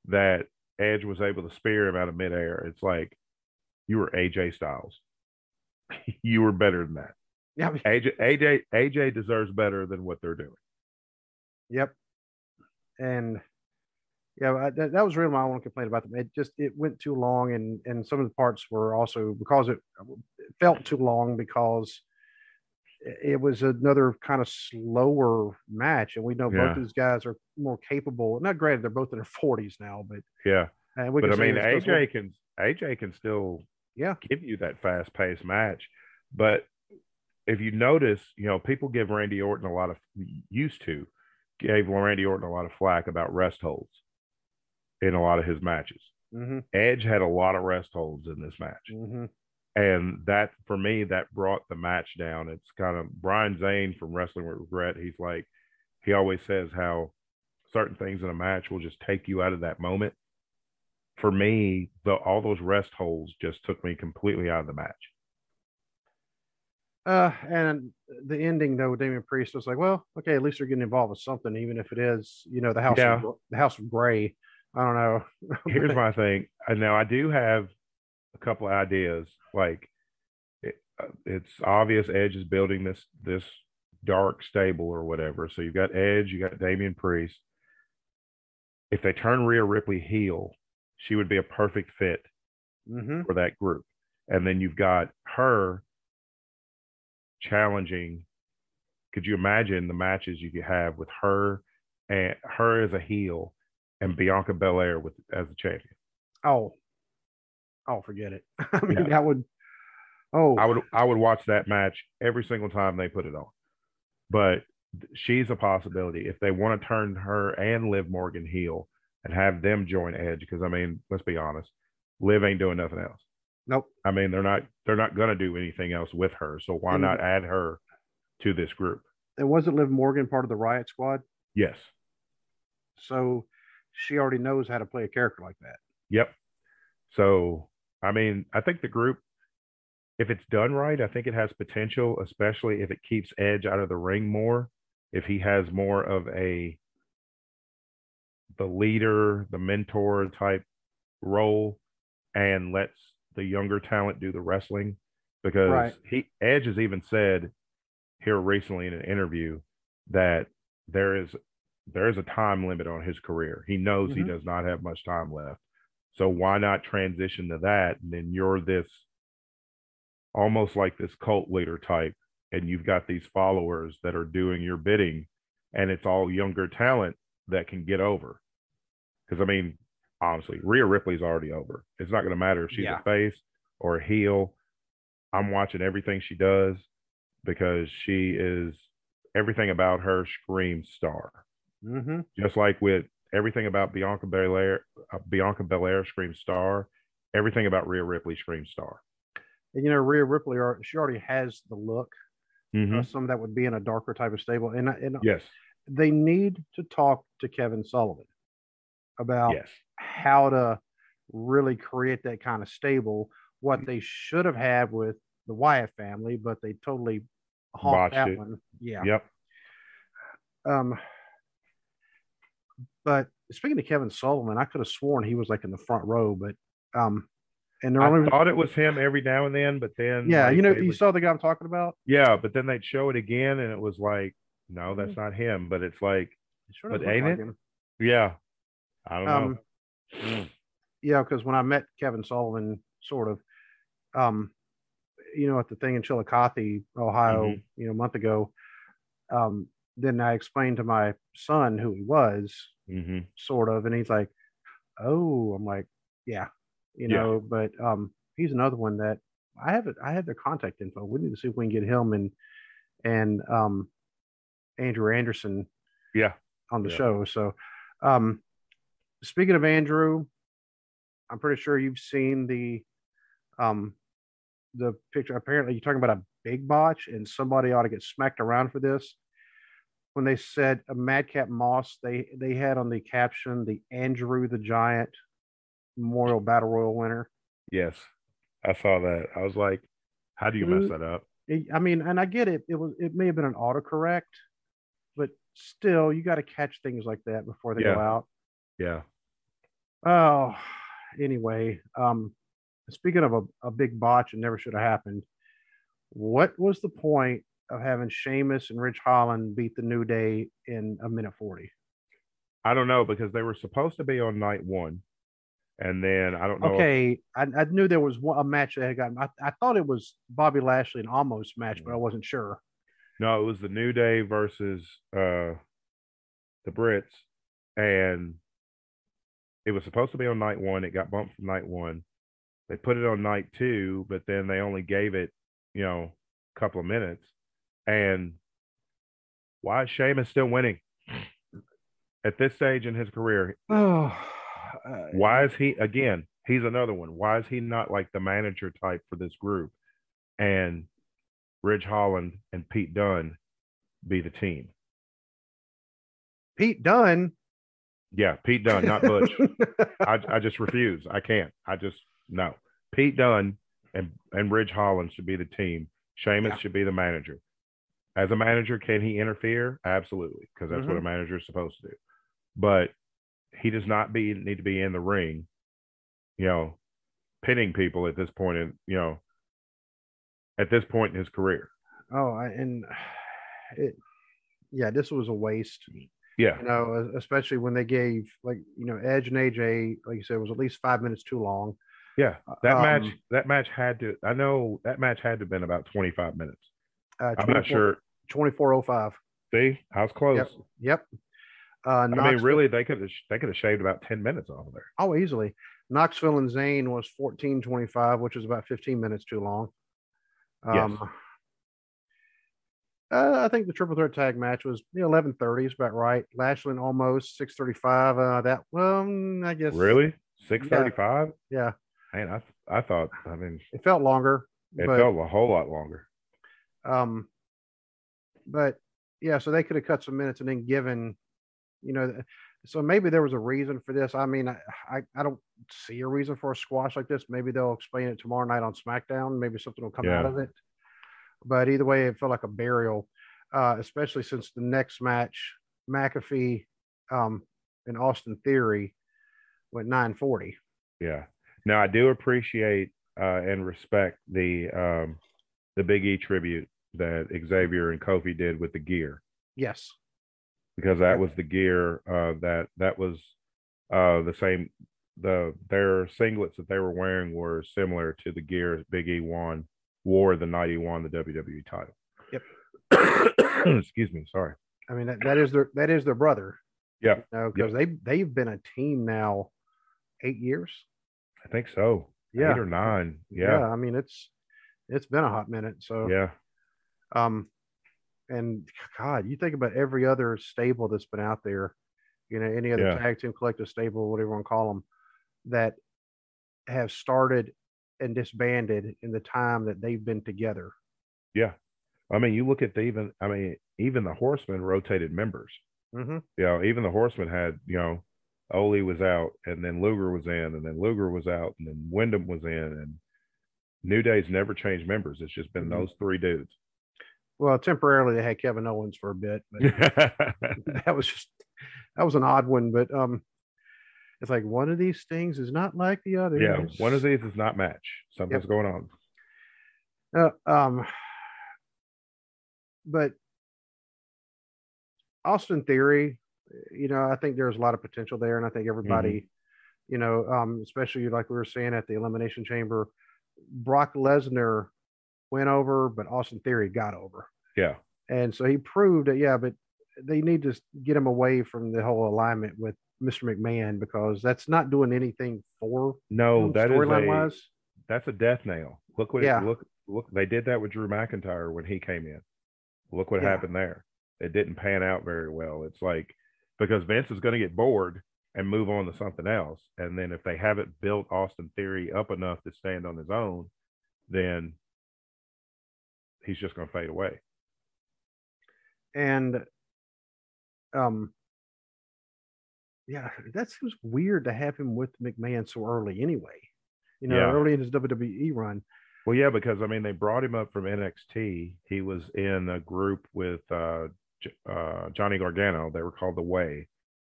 that Edge was able to spear him out of midair. It's like, you were A J Styles. You were better than that. Yeah, I mean, A J, A J, A J deserves better than what they're doing. Yep. And, yeah, I, that, that was really my one complaint about them. It just, it went too long, and, and some of the parts were also, because it, it felt too long, because it was another kind of slower match, and we know yeah. both of these guys are more capable. Now, granted, they're both in their forties now, but yeah. And we but I mean, A J can A J can still yeah give you that fast paced match. But if you notice, you know, people give Randy Orton a lot of used to gave Randy Orton a lot of flack about rest holds in a lot of his matches. Mm-hmm. Edge had a lot of rest holds in this match. Mm-hmm. And that, for me, that brought the match down. It's kind of Brian Zane from Wrestling with Regret. He's like, he always says how certain things in a match will just take you out of that moment. For me, the, all those rest holds just took me completely out of the match. Uh, and the ending, though, with Damian Priest was like, well, okay, at least they're getting involved with something, even if it is, you know, the House, yeah. of, the House of Gray. I don't know. Here's my thing. Now, I do have a couple of ideas. Like, it, it's obvious Edge is building this this dark stable or whatever. So you've got Edge, you got Damian Priest. If they turn Rhea Ripley heel, she would be a perfect fit mm-hmm. for that group. And then you've got her challenging. Could you imagine the matches you could have with her and her as a heel and Bianca Belair with as a champion? Oh. Oh, forget it. I mean, yeah. I would. Oh, I would. I would watch that match every single time they put it on. But she's a possibility if they want to turn her and Liv Morgan heel and have them join Edge. Because I mean, let's be honest, Liv ain't doing nothing else. Nope. I mean, they're not. They're not gonna do anything else with her. So why and, not add her to this group? And wasn't Liv Morgan part of the Riot Squad? Yes. So she already knows how to play a character like that. Yep. So. I mean, I think the group, if it's done right, I think it has potential, especially if it keeps Edge out of the ring more, if he has more of a the leader, the mentor type role, and lets the younger talent do the wrestling. Because right. he Edge has even said here recently in an interview that there is there is a time limit on his career. He knows mm-hmm. he does not have much time left. So why not transition to that? And then you're this, almost like this cult leader type, and you've got these followers that are doing your bidding, and it's all younger talent that can get over. Because, I mean, honestly, Rhea Ripley's already over. It's not going to matter if she's yeah. a face or a heel. I'm watching everything she does because she is, everything about her screams star. Mm-hmm. Just like with, everything about Bianca Belair, uh, Bianca Belair screams star. Everything about Rhea Ripley screams star. And, you know, Rhea Ripley, she already has the look. Mm-hmm. Uh, some of that would be in a darker type of stable. And, and yes. they need to talk to Kevin Sullivan about yes. how to really create that kind of stable, what mm-hmm. they should have had with the Wyatt family, but they totally honked that it. one. Yeah. Yep. Um. But speaking of Kevin Sullivan, I could have sworn he was like in the front row, but um, and I only... thought it was him every now and then, but then yeah, like, you know, you would... saw the guy I'm talking about. Yeah, but then they'd show it again, and it was like no, that's not him, but it's like, it sure but ain't like it? Him. Yeah. I don't um, know. Yeah, because when I met Kevin Sullivan, sort of, um, you know, at the thing in Chillicothe, Ohio, mm-hmm. you know, a month ago, um, then I explained to my son who he was, mm-hmm. sort of, and he's like, oh, I'm like, yeah, you know, yeah. but um, he's another one that I haven't, I have their contact info. We need to see if we can get him and, and um, Andrew Anderson yeah, on the yeah. show. So um, speaking of Andrew, I'm pretty sure you've seen the, um, the picture. Apparently you're talking about a big botch, and somebody ought to get smacked around for this. When they said a Madcap Moss, they, they had on the caption, the Andrew the Giant Memorial Battle Royal winner. Yes. I saw that. I was like, how do you mess that up? I mean, and I get it. It was, it may have been an autocorrect, but still, you got to catch things like that before they yeah. go out. Yeah. Oh, anyway, um, speaking of a, a big botch and never should have happened, what was the point of having Sheamus and Ridge Holland beat the New Day in a minute forty? I don't know, because they were supposed to be on night one. And then I don't know. Okay, if... I, I knew there was one, a match that had gotten. I, I thought it was Bobby Lashley and Almost match, mm-hmm. but I wasn't sure. No, it was the New Day versus uh, the Brits, and it was supposed to be on night one. It got bumped from night one. They put it on night two, but then they only gave it, you know, a couple of minutes. And why is Sheamus still winning at this stage in his career? Oh. Uh, why is he again? He's another one. Why is he not like the manager type for this group? And Ridge Holland and Pete Dunne be the team. Pete Dunne, yeah, Pete Dunne, not Butch. I, I just refuse. I can't. I just no. Pete Dunne and and Ridge Holland should be the team. Sheamus yeah. should be the manager. As a manager, can he interfere? Absolutely, because that's mm-hmm. what a manager is supposed to do. But he does not be need to be in the ring, you know, pinning people at this point in, you know, at this point in his career. Oh, and it, yeah, this was a waste. Yeah. You know, especially when they gave, like, you know, Edge and A J, like you said, was at least five minutes too long. Yeah. That um, match, that match had to, I know that match had to have been about twenty-five minutes. Uh, I'm not sure. twenty-four oh five. See, I was close. Yep. yep. Uh, I mean, really, they could have they could have shaved about ten minutes off of there. Oh, easily. Knoxville and Zane was fourteen twenty-five, which is about fifteen minutes too long. Um, yes. uh, I think the triple threat tag match was eleven thirty is about right. Lashley and Almost six thirty-five. Uh, that well, I guess really six thirty-five. Yeah. Man, I I thought I mean it felt longer. It but, felt a whole lot longer. Um, but yeah, so they could have cut some minutes and then given. You know, so maybe there was a reason for this. I mean, I, I, I don't see a reason for a squash like this. Maybe they'll explain it tomorrow night on SmackDown. Maybe something will come yeah. out of it. But either way, it felt like a burial, uh, especially since the next match, McAfee um, and Austin Theory went nine forty. Yeah. Now, I do appreciate uh, and respect the um, the Big E tribute that Xavier and Kofi did with the gear. Yes. Because that was the gear uh, that that was uh, the same. The their singlets that they were wearing were similar to the gear Big E won wore the night he won the W W E title. Yep. Excuse me, sorry. I mean that, that is their that is their brother. Yeah. You know, because yep. they they've been a team now eight years. I think so. Yeah. Eight or nine. Yeah. Yeah. I mean it's it's been a hot minute. So yeah. Um. And God, you think about every other stable that's been out there, you know, any other yeah. tag team, collective stable, whatever you want to call them, that have started and disbanded in the time that they've been together. Yeah. I mean, you look at the even, I mean, even the Horsemen rotated members. Mm-hmm. You know, even the Horsemen had, you know, Ole was out and then Luger was in and then Luger was out and then Wyndham was in, and New Day's never changed members. It's just been mm-hmm. those three dudes. Well, temporarily they had Kevin Owens for a bit, but that was just that was an odd one. But um, it's like one of these things is not like the other. Yeah, one of these does not match. Something's yep. going on. Uh, um, but Austin Theory, you know, I think there's a lot of potential there. And I think everybody, mm-hmm. you know, um, especially like we were saying at the Elimination Chamber, Brock Lesnar went over, but Austin Theory got over. Yeah. And so he proved that, yeah, but they need to get him away from the whole alignment with Mister McMahon, because that's not doing anything for no that is a, wise. That's a death nail. Look what yeah. it, look look they did that with Drew McIntyre when he came in. Look what yeah. happened there. It didn't pan out very well. It's like, because Vince is going to get bored and move on to something else, and then if they haven't built Austin Theory up enough to stand on his own, then he's just going to fade away. And um yeah, that seems weird to have him with McMahon so early anyway, you know, yeah. early in his W W E run. Well, yeah, because, I mean, they brought him up from N X T. He was in a group with uh, uh, Johnny Gargano. They were called The Way.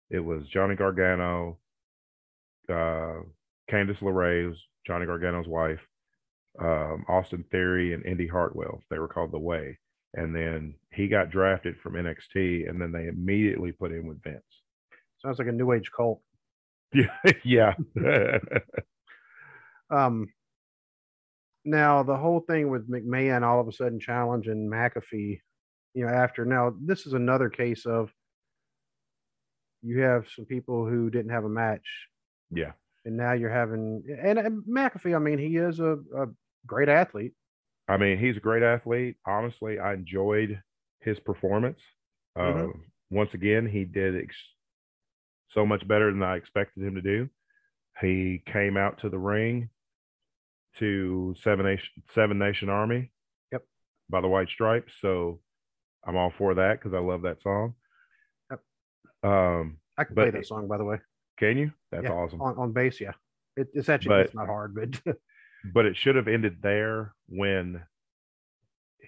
It was Johnny Gargano, uh, Candice LeRae, was Johnny Gargano's wife, um, Austin Theory, and Indy Hartwell. They were called The Way. And then he got drafted from N X T, and then they immediately put him with Vince. Sounds like a new age cult. Yeah. yeah. um, now the whole thing with McMahon all of a sudden challenging McAfee, you know, after now, this is another case of you have some people who didn't have a match. Yeah. And now you're having, and, and McAfee, I mean, he is a, a great athlete. I mean, he's a great athlete. Honestly, I enjoyed his performance. Mm-hmm. Uh, once again, he did ex- so much better than I expected him to do. He came out to the ring to Seven Nation, Seven Nation Army, yep, by the White Stripes. So I'm all for that because I love that song. Yep. Um, I can play that song, by the way. Can you? That's yeah, awesome. On, on bass, yeah. It, it's actually but, it's not hard, but but it should have ended there when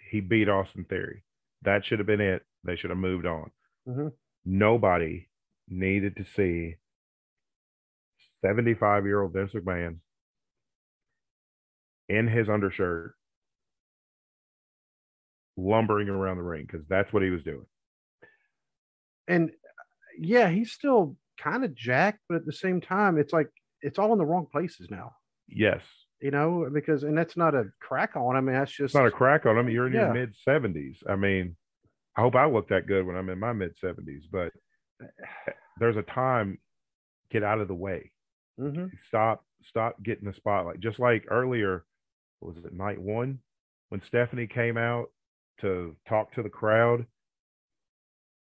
he beat Austin Theory. That should have been it. They should have moved on. Mm-hmm. Nobody needed to see seventy-five-year-old Vince McMahon in his undershirt lumbering around the ring, because that's what he was doing. And, yeah, he's still kind of jacked, but at the same time, it's like it's all in the wrong places now. Yes. You know, because, and that's not a crack on him. I mean, that's just. It's not a crack on him. You're in yeah. your mid-seventies. I mean, I hope I look that good when I'm in my mid-seventies, but there's a time. Get out of the way. Mm-hmm. Stop stop getting the spotlight. Just like earlier, what was it, night one, when Stephanie came out to talk to the crowd,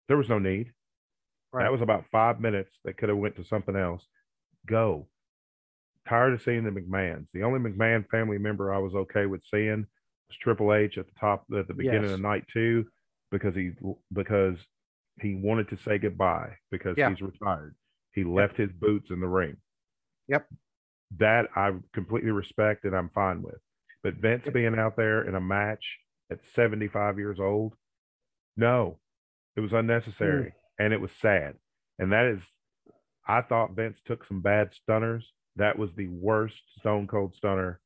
there was no need. Right. That was about five minutes that could have went to something else. Go. Tired of seeing the McMahons. The only McMahon family member I was okay with seeing was Triple H at the top at the beginning yes. of night two, because he because he wanted to say goodbye because yeah. he's retired. He left yep. his boots in the ring. Yep. That I completely respect and I'm fine with. But Vince yep. being out there in a match at seventy-five years old, no, it was unnecessary. Mm. And it was sad. And that is, I thought Vince took some bad stunners. That was the worst Stone Cold stunner.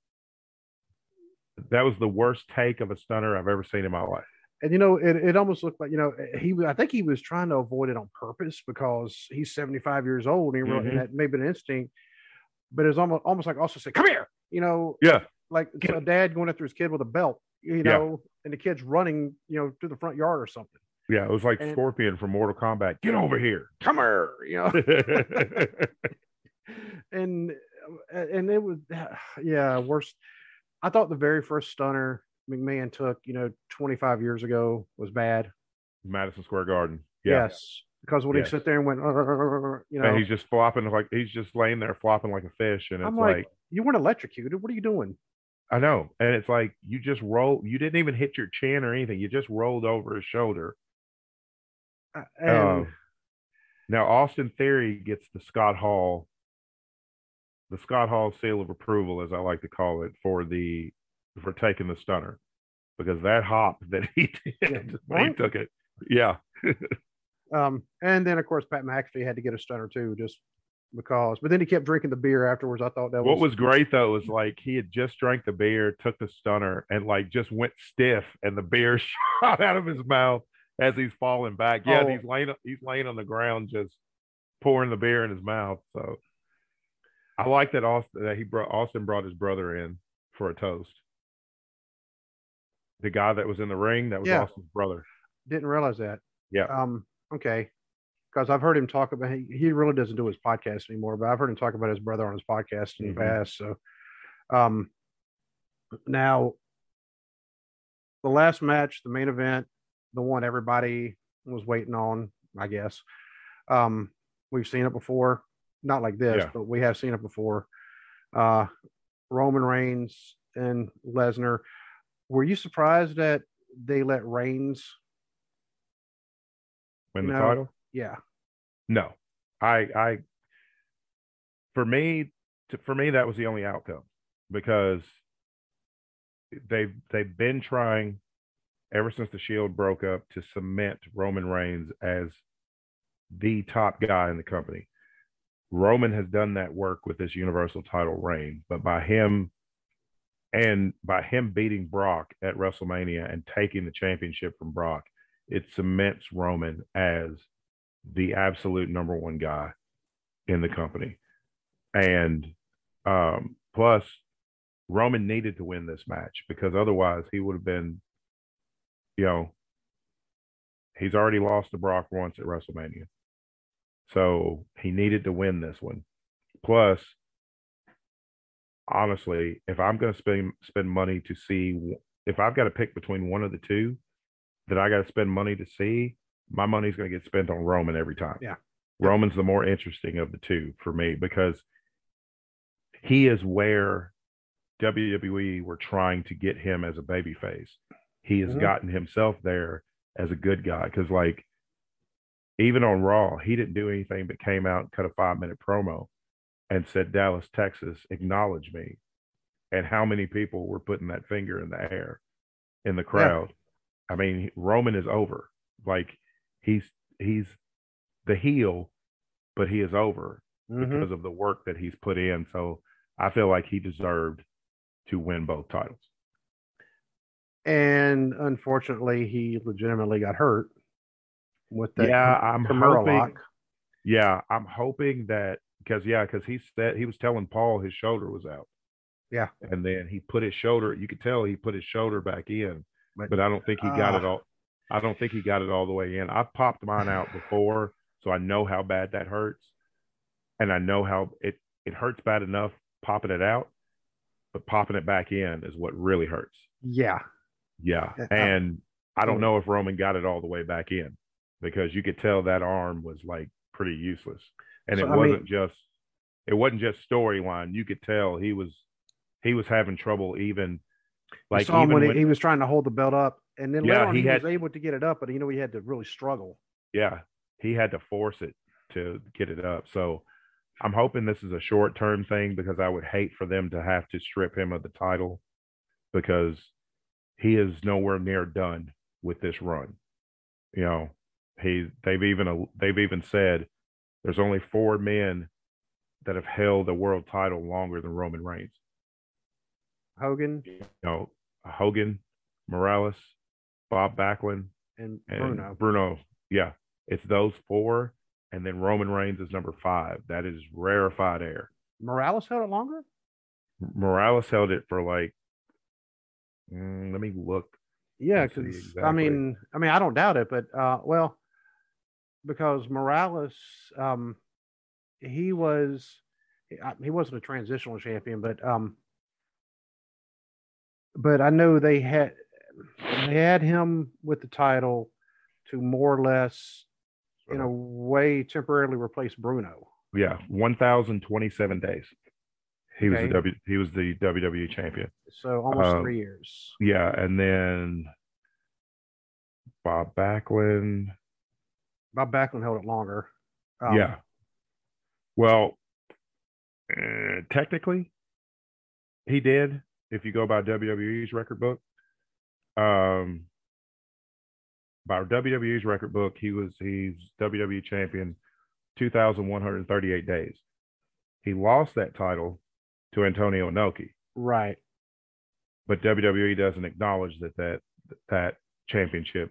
That was the worst take of a stunner I've ever seen in my life. And, you know, it, it almost looked like, you know, he I think he was trying to avoid it on purpose because he's seventy-five years old and, he really, mm-hmm. and that may have been an instinct, but it was almost, almost like also say, come here, you know, yeah, like a so dad going after his kid with a belt, you know, yeah. and the kid's running, you know, to the front yard or something. Yeah, it was like and, Scorpion from Mortal Kombat. Get over here. Come here, you know. and, and it was, yeah, worse. I thought the very first stunner McMahon took, you know, twenty-five years ago was bad. Madison Square Garden. Yeah. Yes. Because when yes. he sat there and went, you know. And he's just flopping like, he's just laying there flopping like a fish. And it's I'm like, like, you weren't electrocuted. What are you doing? I know. And it's like, you just rolled. You didn't even hit your chin or anything. You just rolled over his shoulder. Uh, and um, now, Austin Theory gets the Scott Hall, the Scott Hall seal of approval, as I like to call it, for the, for taking the stunner, because that hop that he did yeah. when he took it, yeah. um, and then of course Pat McAfee had to get a stunner too, just because. But then he kept drinking the beer afterwards. I thought that what was what was great though is like he had just drank the beer, took the stunner, and like just went stiff, and the beer shot out of his mouth, as he's falling back. Yeah, oh. he's laying he's laying on the ground, just pouring the beer in his mouth. So I like that Austin that he brought Austin brought his brother in for a toast. The guy that was in the ring, that was yeah. Austin's brother. Didn't realize that. Yeah. Um. Okay. Because I've heard him talk about he, he really doesn't do his podcast anymore, but I've heard him talk about his brother on his podcast in mm-hmm. the past. So, um, now the last match, the main event, the one everybody was waiting on, I guess. Um, we've seen it before, not like this, yeah. but we have seen it before. Uh, Roman Reigns and Lesnar. Were you surprised that they let Reigns win the know, title? Yeah. No, I, I, for me, to, for me, that was the only outcome, because they've, they've been trying ever since the Shield broke up to cement Roman Reigns as the top guy in the company. Roman has done that work with this Universal title reign, but by him and by him beating Brock at WrestleMania and taking the championship from Brock, it cements Roman as the absolute number one guy in the company. And um, plus, Roman needed to win this match, because otherwise he would have been, you know, he's already lost to Brock once at WrestleMania. So he needed to win this one. Plus, honestly, if I'm going to spend spend money to see, if I've got to pick between one of the two that I got to spend money to see, my money's going to get spent on Roman every time. Yeah. Roman's the more interesting of the two for me, because he is where W W E were trying to get him as a babyface. He has mm-hmm. gotten himself there as a good guy, because, like, even on Raw, he didn't do anything but came out and cut a five-minute promo and said, "Dallas, Texas, acknowledge me." And how many people were putting that finger in the air in the crowd? Yeah. I mean, Roman is over. Like, he's he's the heel, but he is over mm-hmm. because of the work that he's put in. So I feel like he deserved to win both titles. And unfortunately, he legitimately got hurt with that. Yeah, I'm hoping. Lock. Yeah, I'm hoping that because yeah, because he said he was telling Paul his shoulder was out. Yeah, and then he put his shoulder. You could tell he put his shoulder back in, but, but I don't think he got uh, it all. I don't think he got it all the way in. I've popped mine out before, so I know how bad that hurts. And I know how it, it hurts bad enough popping it out, but popping it back in is what really hurts. Yeah. Yeah. And I don't know if Roman got it all the way back in, because you could tell that arm was, like, pretty useless. And so, it I wasn't mean, just it wasn't just storyline. You could tell he was he was having trouble even like saw even him when, when he was trying to hold the belt up. And then yeah, later on, he, he had, was able to get it up, but, you know, he had to really struggle. Yeah, he had to force it to get it up. So I'm hoping this is a short-term thing, because I would hate for them to have to strip him of the title, because he is nowhere near done with this run. You know, he they've even they've even said there's only four men that have held the world title longer than Roman Reigns. Hogan. You know, Hogan, Morales, Bob Backlund, and, and Bruno. Bruno, yeah. It's those four, and then Roman Reigns is number five. That is rarefied air. Morales held it longer? Morales held it for, like, mm, let me look. Yeah, because, exactly. I mean, I mean, I don't doubt it, but, uh, well, because Morales, um, he was, he wasn't a transitional champion, but, um, but I know they had, they had him with the title to more or less, in a way, temporarily replace Bruno. Yeah, one thousand twenty-seven days. He okay. was the W. He was the W W E champion. So almost uh, three years. Yeah, and then Bob Backlund. Bob Backlund held it longer. Um, yeah. Well, uh, technically, he did. If you go by W W E's record book. Um, by W W E's record book, he was he's W W E champion two thousand one hundred thirty-eight days. He lost that title to Antonio Inoki. Right. But W W E doesn't acknowledge that that, that championship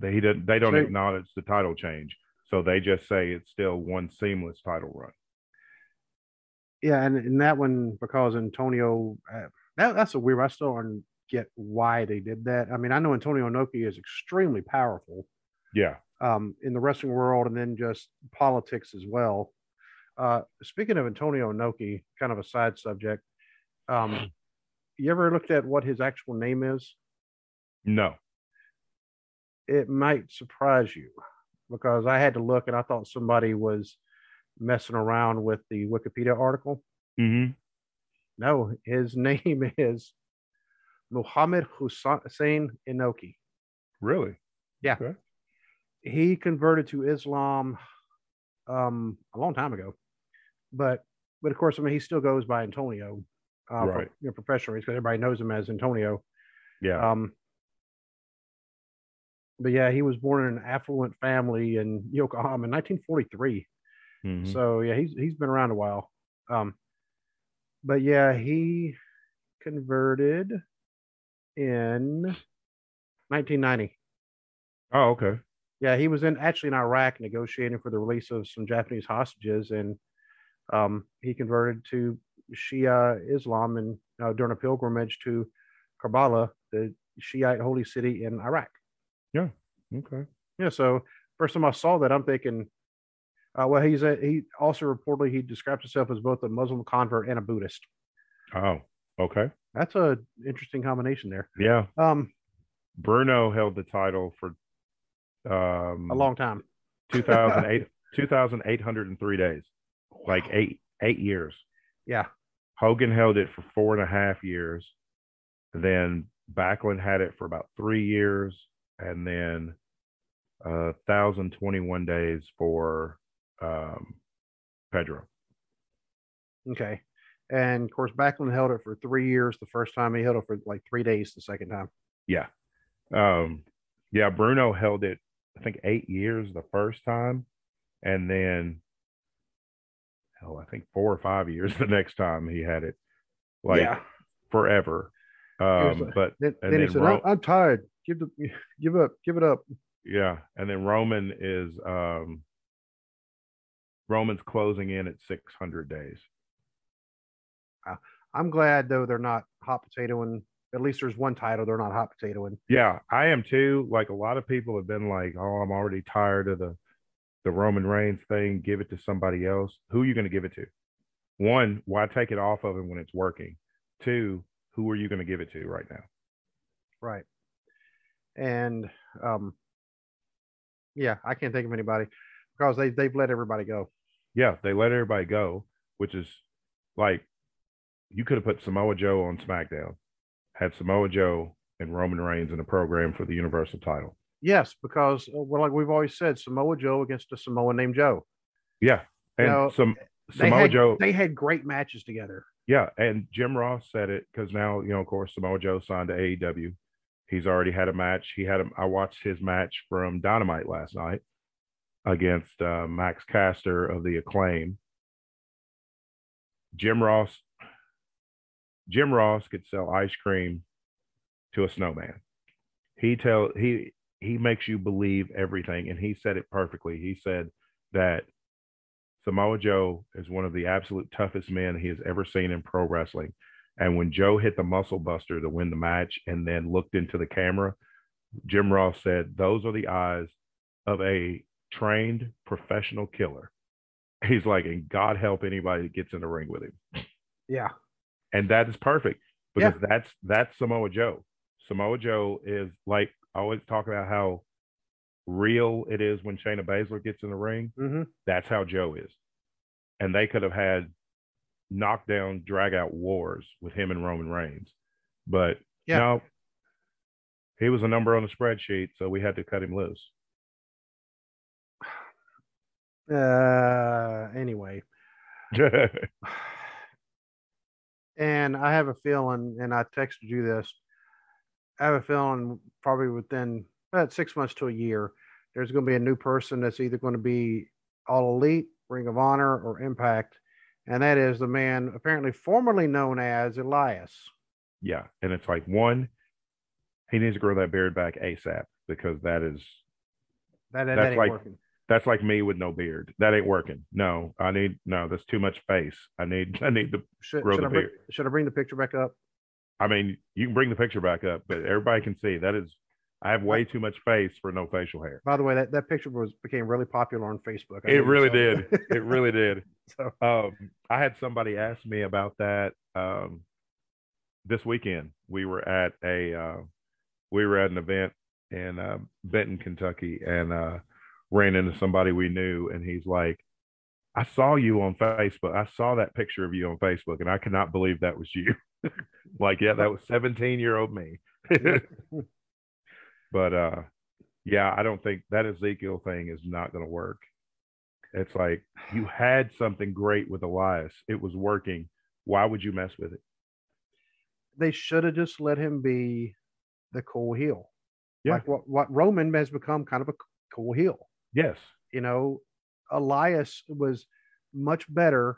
They he didn't. They don't so, acknowledge the title change, so they just say it's still one seamless title run. Yeah, and in that one, because Antonio, uh, that, that's a weird. I still don't get why they did that. I mean, I know Antonio Inoki is extremely powerful. Yeah. Um, in the wrestling world, and then just politics as well. Uh, speaking of Antonio Inoki, kind of a side subject. Um, you ever looked at what his actual name is? No. It might surprise you, because I had to look, and I thought somebody was messing around with the Wikipedia article. Mm-hmm. No, his name is Muhammad Hussein Inoki. Really? Yeah. Okay. He converted to Islam um, a long time ago, but but of course, I mean, he still goes by Antonio, uh, right? For, you know, professionally, because everybody knows him as Antonio. Yeah. Um, but yeah, he was born in an affluent family in Yokohama in nineteen forty-three. Mm-hmm. So yeah, he's he's been around a while. Um, but yeah, he converted in nineteen ninety. Oh, okay. Yeah, he was in actually in Iraq negotiating for the release of some Japanese hostages, and um, he converted to Shia Islam and uh, during a pilgrimage to Karbala, the Shiite holy city in Iraq. Yeah. Okay. Yeah. So first time I saw that, I'm thinking, uh, well, he's a, he also reportedly he describes himself as both a Muslim convert and a Buddhist. Oh. Okay. That's a interesting combination there. Yeah. Um, Bruno held the title for. Um, a long time. two thousand eight, two thousand eight hundred three days, like eight, eight years. Yeah. Hogan held it for four and a half years. Then Backlund had it for about three years. And then uh, one thousand twenty-one days for um, Pedro. Okay. And of course, Backlund held it for three years the first time. He held it for like three days the second time. Yeah. Um, yeah. Bruno held it, I think, eight years the first time. And then, hell, I think four or five years the next time he had it. Like yeah. Forever. Um, like, but then, then, then he said, Ro- I'm tired. Give the, give up, give it up. Yeah, and then Roman is um, Roman's closing in at six hundred days. Uh, I'm glad though they're not hot potatoing. At least there's one title they're not hot potatoing. Yeah, I am too. Like a lot of people have been like, "Oh, I'm already tired of the the Roman Reigns thing. Give it to somebody else." Who are you going to give it to? One, why take it off of him when it's working? Two, who are you going to give it to right now? Right. And um, yeah, I can't think of anybody because they, they've let everybody go. Yeah, they let everybody go, which is like you could have put Samoa Joe on SmackDown, had Samoa Joe and Roman Reigns in a program for the Universal title. Yes, because well, like we've always said, Samoa Joe against a Samoa named Joe. Yeah. And you know, some Samoa had, Joe. They had great matches together. Yeah. And Jim Ross said it because now, you know, of course, Samoa Joe signed to A E W. He's already had a match. He had a, I watched his match from Dynamite last night against uh, Max Caster of the Acclaim. Jim Ross. Jim Ross could sell ice cream to a snowman. He tell he he makes you believe everything, and he said it perfectly. He said that Samoa Joe is one of the absolute toughest men he has ever seen in pro wrestling. And when Joe hit the muscle buster to win the match and then looked into the camera, Jim Ross said, those are the eyes of a trained professional killer. He's like, and God help anybody that gets in the ring with him. Yeah. And that is perfect because yeah. that's, that's Samoa Joe. Samoa Joe is like, I always talk about how real it is when Shayna Baszler gets in the ring. Mm-hmm. That's how Joe is. And they could have had knockdown, drag out wars with him and Roman Reigns, but yeah. no, he was a number on the spreadsheet, so we had to cut him loose. Uh, anyway, and I have a feeling, and I texted you this. I have a feeling, probably within about six months to a year, there's going to be a new person that's either going to be All Elite, Ring of Honor, or Impact. And that is the man apparently formerly known as Elias. Yeah. And it's like, one, he needs to grow that beard back ASAP because that is That, that, that's that like working. That's like me with no beard. That ain't working. No, I need no. That's too much face. I need. I need to should, grow should the I bring, beard. Should I bring the picture back up? I mean, you can bring the picture back up, but everybody can see that is. I have way too much face for no facial hair. By the way, that, that picture was became really popular on Facebook. I it really so. did. It really did. So um, I had somebody ask me about that um, this weekend. We were at a uh, we were at an event in uh, Benton, Kentucky, and uh, ran into somebody we knew, and he's like, "I saw you on Facebook. I saw that picture of you on Facebook, and I cannot believe that was you." Like, yeah, that was seventeen-year-old me. But, uh, yeah, I don't think that Ezekiel thing is not going to work. It's like you had something great with Elias. It was working. Why would you mess with it? They should have just let him be the cool heel. Yeah. Like what, what Roman has become kind of a cool heel. Yes. You know, Elias was much better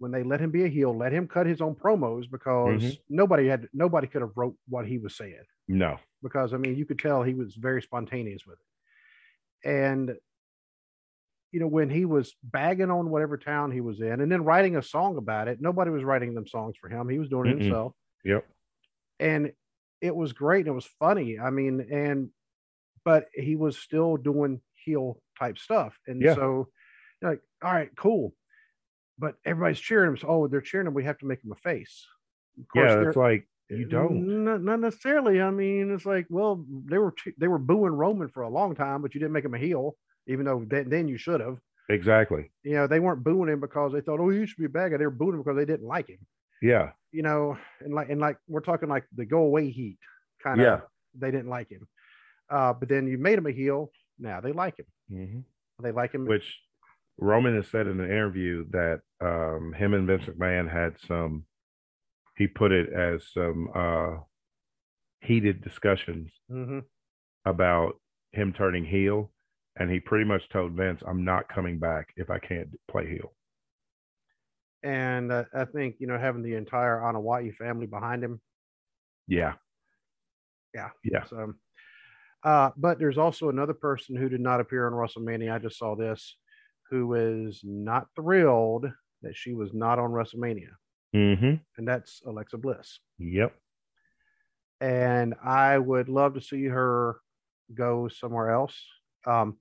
when they let him be a heel, let him cut his own promos because mm-hmm. nobody had, nobody could have wrote what he was saying. No. Because, I mean, you could tell he was very spontaneous with it. And, you know, when he was bagging on whatever town he was in and then writing a song about it, nobody was writing them songs for him. He was doing it Mm-mm. himself. Yep. And it was great. And it was funny. I mean, and, but he was still doing heel type stuff. And yeah. so, like, all right, cool. But everybody's cheering him. So, oh, they're cheering him. We have to make him a face. Of course, yeah, it's like, you don't not, not necessarily. I mean, it's like, well, they were they were booing Roman for a long time, but you didn't make him a heel, even though then, then you should have. Exactly. You know, they weren't booing him because they thought, oh, you should be a bagger. They were booing him because they didn't like him. Yeah. You know, and like and like we're talking like the go away heat kind of. Yeah. They didn't like him, uh, but then you made him a heel. Now they like him. Mm-hmm. They like him, which Roman has said in an interview that um, him and Vince McMahon had some. He put it as some uh, heated discussions mm-hmm. about him turning heel. And he pretty much told Vince, I'm not coming back if I can't play heel. And uh, I think, you know, having the entire Anawai family behind him. Yeah. Yeah. Yeah. So, uh, but there's also another person who did not appear on WrestleMania. I just saw this, who is not thrilled that she was not on WrestleMania. Mm-hmm. And that's Alexa Bliss. Yep. And I would love to see her go somewhere else. Um,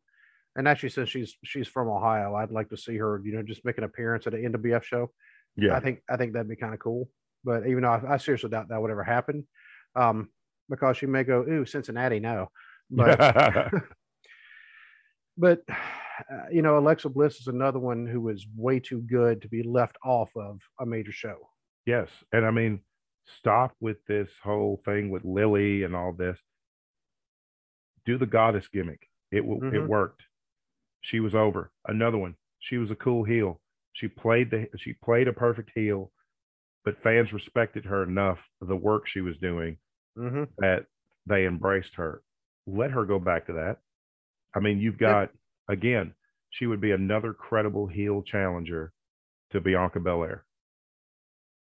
and actually, since she's she's from Ohio, I'd like to see her, you know, just make an appearance at an N W F show. Yeah, I think I think that'd be kind of cool. But even though I, I seriously doubt that would ever happen, um, because she may go, ooh, Cincinnati, no. But but Uh, you know, Alexa Bliss is another one who is way too good to be left off of a major show. Yes. And I mean, stop with this whole thing with Lily and all this. Do the goddess gimmick. It will, mm-hmm. it worked. She was over. Another one. She was a cool heel. She played the, she played a perfect heel, but fans respected her enough for the work she was doing mm-hmm. that they embraced her. Let her go back to that. I mean, you've got, yep. Again, she would be another credible heel challenger to Bianca Belair.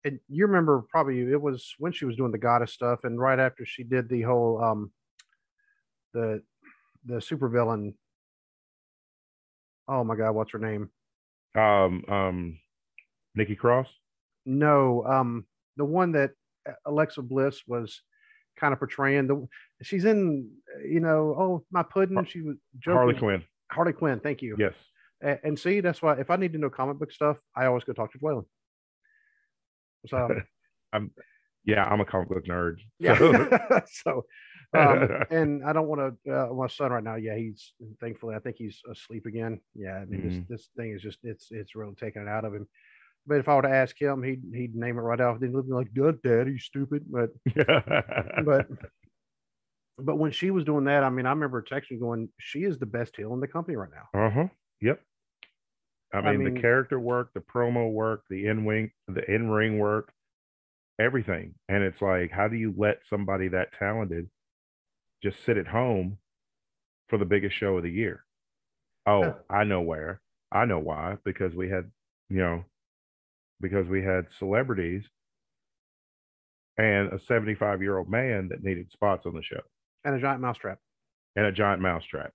And you remember probably it was when she was doing the goddess stuff, and right after she did the whole um, the the supervillain. Oh my God, what's her name? Um, um, Nikki Cross. No, um, the one that Alexa Bliss was kind of portraying. The she's in, you know, oh my pudding. Har- she was joking. Harley Quinn. Harley Quinn, thank you. Yes. And, and see, that's why if I need to know comic book stuff, I always go talk to Dwayne. So, I'm, yeah, I'm a comic book nerd. Yeah. So, so um, and I don't want to. Uh, my son right now, yeah, he's thankfully I think he's asleep again. Yeah, I mean mm-hmm. this this thing is just it's it's really taking it out of him. But if I were to ask him, he'd he'd name it right off. Then look like, "Dad, Dad, you stupid." But but. But when she was doing that, I mean, I remember texting going, she is the best heel in the company right now. Uh-huh. Yep. I mean, I mean the character work, the promo work, the in-wing, the in-ring work, everything. And it's like, how do you let somebody that talented just sit at home for the biggest show of the year? Oh, yeah. I know where. I know why. Because we had, you know, because we had celebrities and a seventy-five-year-old man that needed spots on the show. And a giant mousetrap. And a giant mousetrap.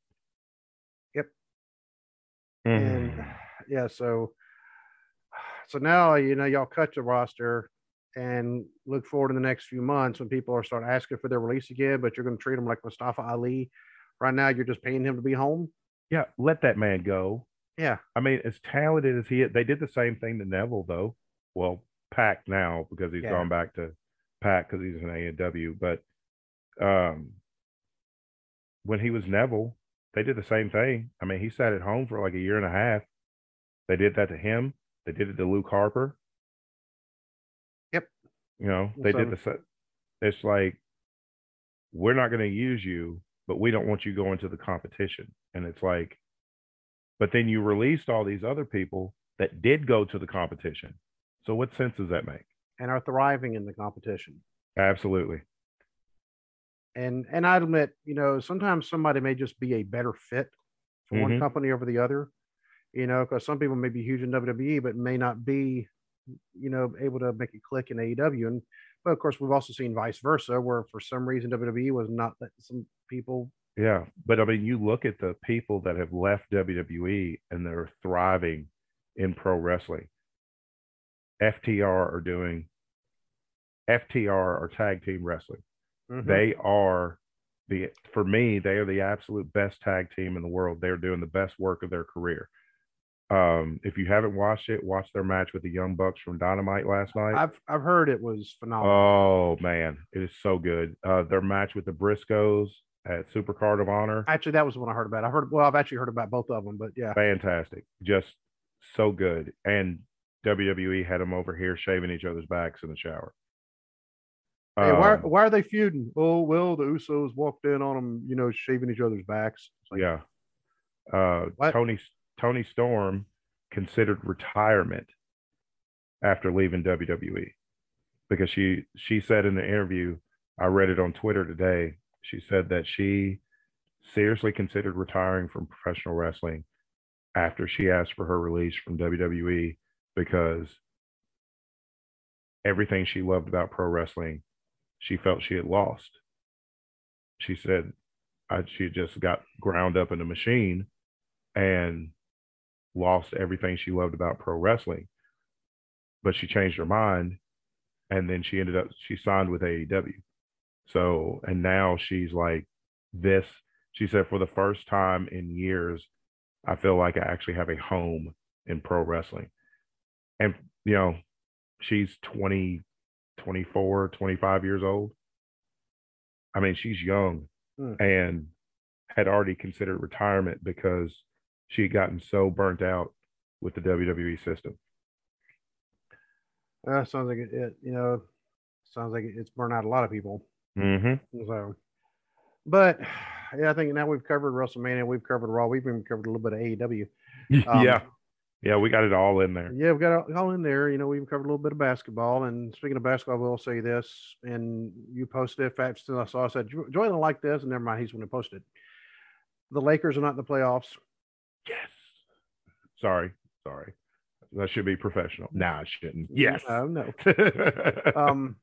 Mm. And yeah, so so now, you know, y'all cut the roster and look forward to the next few months when people are starting asking for their release again, but you're going to treat them like Mustafa Ali. Right now, you're just paying him to be home. Yeah, let that man go. Yeah. I mean, as talented as he is, they did the same thing to Neville, though. Well, Pac now, because he's yeah. gone back to Pac because he's an A E W. But um, when he was Neville, they did the same thing. I mean, he sat at home for like a year and a half. They did that to him. They did it to Luke Harper. Yep. You know, they so, did the it's like, we're not going to use you, but we don't want you going to the competition. And it's like, but then you released all these other people that did go to the competition. So what sense does that make? And are thriving in the competition. Absolutely. And and I admit, you know, sometimes somebody may just be a better fit for mm-hmm. one company over the other, you know, because some people may be huge in W W E, but may not be, you know, able to make it click in A E W. And, but of course, we've also seen vice versa, where for some reason W W E was not letting some people. Yeah, but I mean, you look at the people that have left W W E and they're thriving in pro wrestling. F T R are doing, F T R are tag team wrestling. Mm-hmm. They are the, for me, they are the absolute best tag team in the world. They're doing the best work of their career. Um, if you haven't watched it, watch their match with the Young Bucks from Dynamite last night. I've I've heard it was phenomenal. Oh man, it is so good. Uh, their match with the Briscoes at Super Card of Honor. Actually, that was the one I heard about. I heard well, I've actually heard about both of them, but yeah, fantastic, just so good. And W W E had them over here shaving each other's backs in the shower. Hey, um, why why are they feuding? Oh well, the Usos walked in on them, you know, shaving each other's backs. Like, yeah, uh, what? Tony. Tony Storm considered retirement after leaving W W E because she she said in an interview, I read it on Twitter today, she said that she seriously considered retiring from professional wrestling after she asked for her release from W W E because everything she loved about pro wrestling, she felt she had lost. She said I, she just got ground up in a machine and lost everything she loved about pro wrestling, but she changed her mind, and then she ended up she signed with A E W. So and now she's like this. She said, for the first time in years, I feel like I actually have a home in pro wrestling. And you know, she's twenty, twenty-four, twenty-five years old. I mean, she's young hmm. and had already considered retirement because she had gotten so burnt out with the W W E system. Uh, sounds like it, it, you know, sounds like it's burnt out a lot of people. Mm-hmm. So, but yeah, I think now we've covered WrestleMania, we've covered Raw, we've even covered a little bit of A E W. Um, yeah. Yeah, we got it all in there. Yeah, we got it all in there. You know, we even covered a little bit of basketball. And speaking of basketball, we'll say this, and you posted it. Fact, since I saw, I said, Joyland liked this, and never mind, he's going to post it. The Lakers are not in the playoffs. Yes. Sorry. Sorry. That should be professional. Nah, I shouldn't. Yes. Uh, no. um,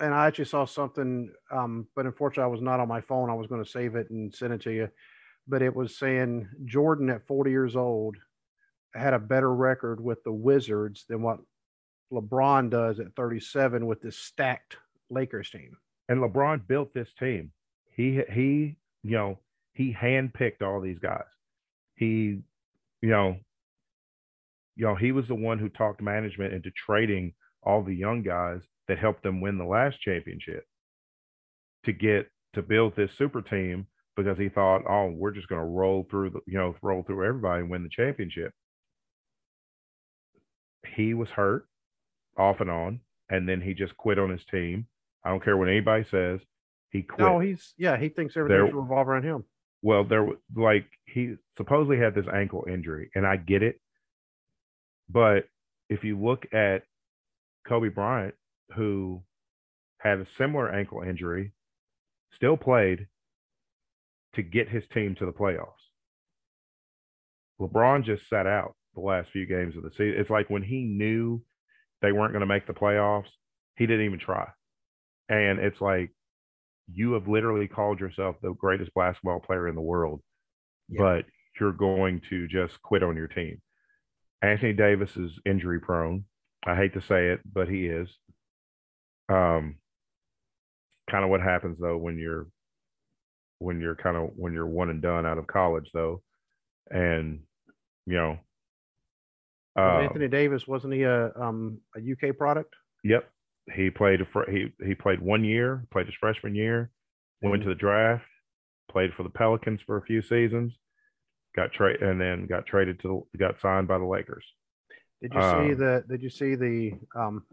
and I actually saw something, um, but unfortunately I was not on my phone. I was going to save it and send it to you, but it was saying Jordan at forty years old had a better record with the Wizards than what LeBron does at thirty-seven with this stacked Lakers team. And LeBron built this team. He, he, you know, he handpicked all these guys. He, you know, you know, he was the one who talked management into trading all the young guys that helped them win the last championship to get to build this super team because he thought, oh, we're just going to roll through, the, you know, roll through everybody and win the championship. He was hurt off and on, and then he just quit on his team. I don't care what anybody says. He quit. No, he's yeah. He thinks everything should revolve around him. Well, there was like he supposedly had this ankle injury, and I get it. But if you look at Kobe Bryant, who had a similar ankle injury, still played to get his team to the playoffs. LeBron just sat out the last few games of the season. It's like when he knew they weren't going to make the playoffs, he didn't even try. And it's like, you have literally called yourself the greatest basketball player in the world, yeah. but you're going to just quit on your team. Anthony Davis is injury prone. I hate to say it, but he is. Um, kind of what happens though when you're when you're kind of when you're one and done out of college though, and you know. Uh, Anthony Davis, wasn't he a um, a U K product? Yep, he played a fr- he he played one year, played his freshman year, mm-hmm. went to the draft, played for the Pelicans for a few seasons, got traded, and then got traded to the, got signed by the Lakers. Did you um, see the Did you see the um,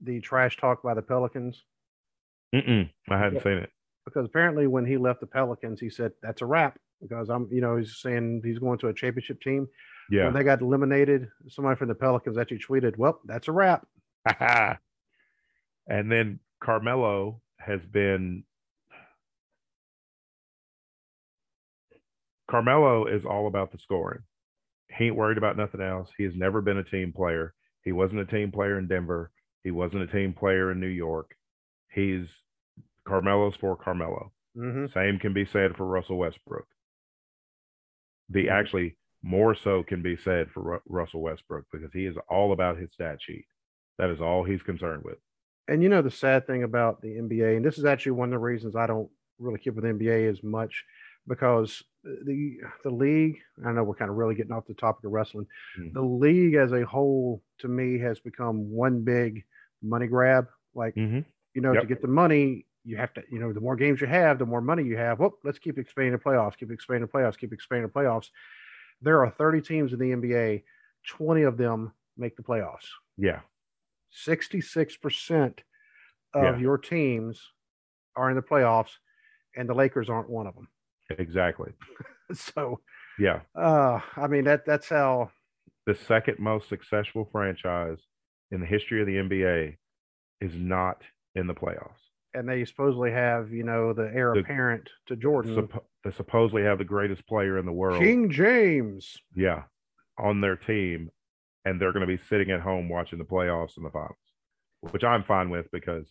the trash talk by the Pelicans? Mm-mm, I hadn't yeah. seen it. Because apparently, when he left the Pelicans, he said that's a wrap. Because I'm, you know, he's saying he's going to a championship team. Yeah. When they got eliminated, somebody from the Pelicans actually tweeted, well, that's a wrap. And then Carmelo has been. Carmelo is all about the scoring. He ain't worried about nothing else. He has never been a team player. He wasn't a team player in Denver. He wasn't a team player in New York. He's Carmelo's for Carmelo. Mm-hmm. Same can be said for Russell Westbrook. The actually. More so can be said for Russell Westbrook because he is all about his stat sheet. That is all he's concerned with. And you know the sad thing about the N B A, and this is actually one of the reasons I don't really keep with the N B A as much, because the the league, I know we're kind of really getting off the topic of wrestling. Mm-hmm. The league as a whole, to me, has become one big money grab. Like, mm-hmm. you know, yep. to get the money, you have to, you know, the more games you have, the more money you have. Well, let's keep expanding the playoffs, keep expanding the playoffs, keep expanding the playoffs. There are thirty teams in the N B A, twenty of them make the playoffs. Yeah. sixty-six percent of yeah. your teams are in the playoffs, and the Lakers aren't one of them. Exactly. So, yeah. Uh, I mean, that that's how. The second most successful franchise in the history of the N B A is not in the playoffs. And they supposedly have, you know, the heir the, apparent to Jordan. Supp- they supposedly have the greatest player in the world. King James. Yeah. On their team. And they're going to be sitting at home watching the playoffs and the finals, which I'm fine with because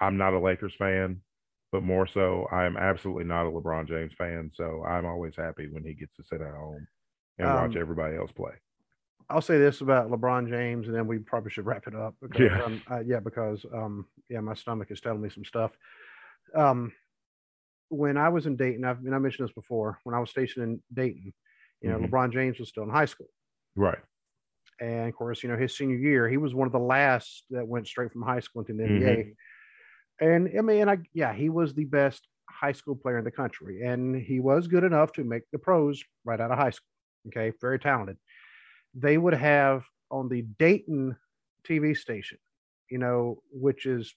I'm not a Lakers fan, but more so I am absolutely not a LeBron James fan. So I'm always happy when he gets to sit at home and um, watch everybody else play. I'll say this about LeBron James, and then we probably should wrap it up. Because, yeah. Um, uh, yeah, because, um, yeah, my stomach is telling me some stuff. Um, when I was in Dayton, I've, and I mentioned this before, when I was stationed in Dayton, you know, mm-hmm. LeBron James was still in high school. Right. And, of course, you know, his senior year, he was one of the last that went straight from high school into the mm-hmm. N B A. And, I mean, I, yeah, he was the best high school player in the country, and he was good enough to make the pros right out of high school. Okay, very talented. They would have on the Dayton T V station, you know, which is,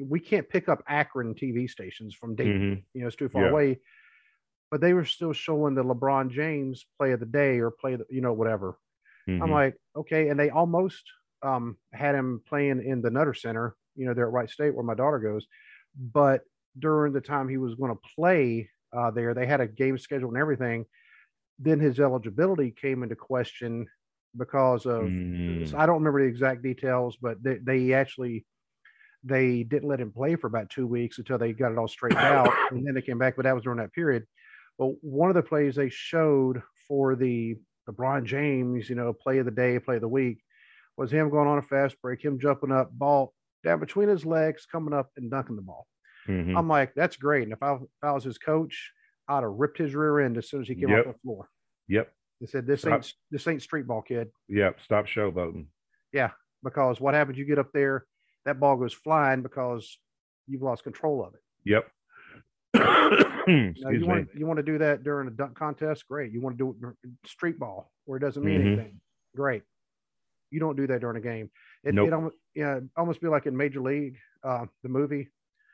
we can't pick up Akron T V stations from Dayton, mm-hmm. you know, it's too far yeah. away, but they were still showing the LeBron James play of the day or play, the, you know, whatever. Mm-hmm. I'm like, okay. And they almost um, had him playing in the Nutter Center, you know, there at Wright State where my daughter goes. But during the time he was going to play uh, there, they had a game schedule and everything. Then his eligibility came into question because of mm. I don't remember the exact details, but they, they actually they didn't let him play for about two weeks until they got it all straightened out, and then they came back. But that was during that period. But one of the plays they showed for the LeBron James, you know, play of the day, play of the week, was him going on a fast break, him jumping up, ball down between his legs, coming up and dunking the ball. Mm-hmm. I'm like, that's great. And if I, if I was his coach, I'd have ripped his rear end as soon as he came yep. off the floor. Yep. They said, this ain't, this ain't street ball, kid. Yeah, stop showboating. Yeah, because what happens, you get up there, that ball goes flying because you've lost control of it. Yep. you, know, you, want, you want to do that during a dunk contest? Great. You want to do it street ball where it doesn't mean mm-hmm. anything? Great. You don't do that during a game. It, nope. it almost, you know, almost be like in Major League, uh, the movie.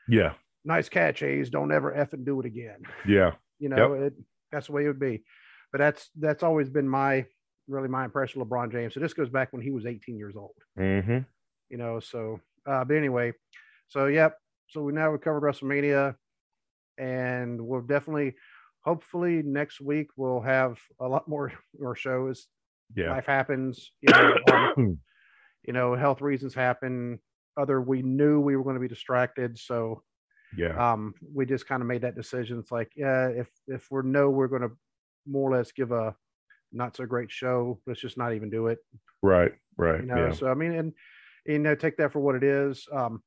Yeah. Nice catch, A's. Don't ever effing do it again. Yeah. You know, yep. it, that's the way it would be. But that's that's always been my really my impression of LeBron James. So this goes back when he was eighteen years old, mm-hmm. you know. So, uh, but anyway, so yep. So we now we covered WrestleMania, and we'll definitely, hopefully next week we'll have a lot more more shows. Yeah, life happens. You know, um, you know, health reasons happen. Other we knew we were going to be distracted, so Yeah. Um, we just kind of made that decision. It's like, yeah, if if we're no, we're going to more or less give a not so great show. Let's just not even do it. Right. Right. You know? Yeah. So I mean, and you know, take that for what it is. Um,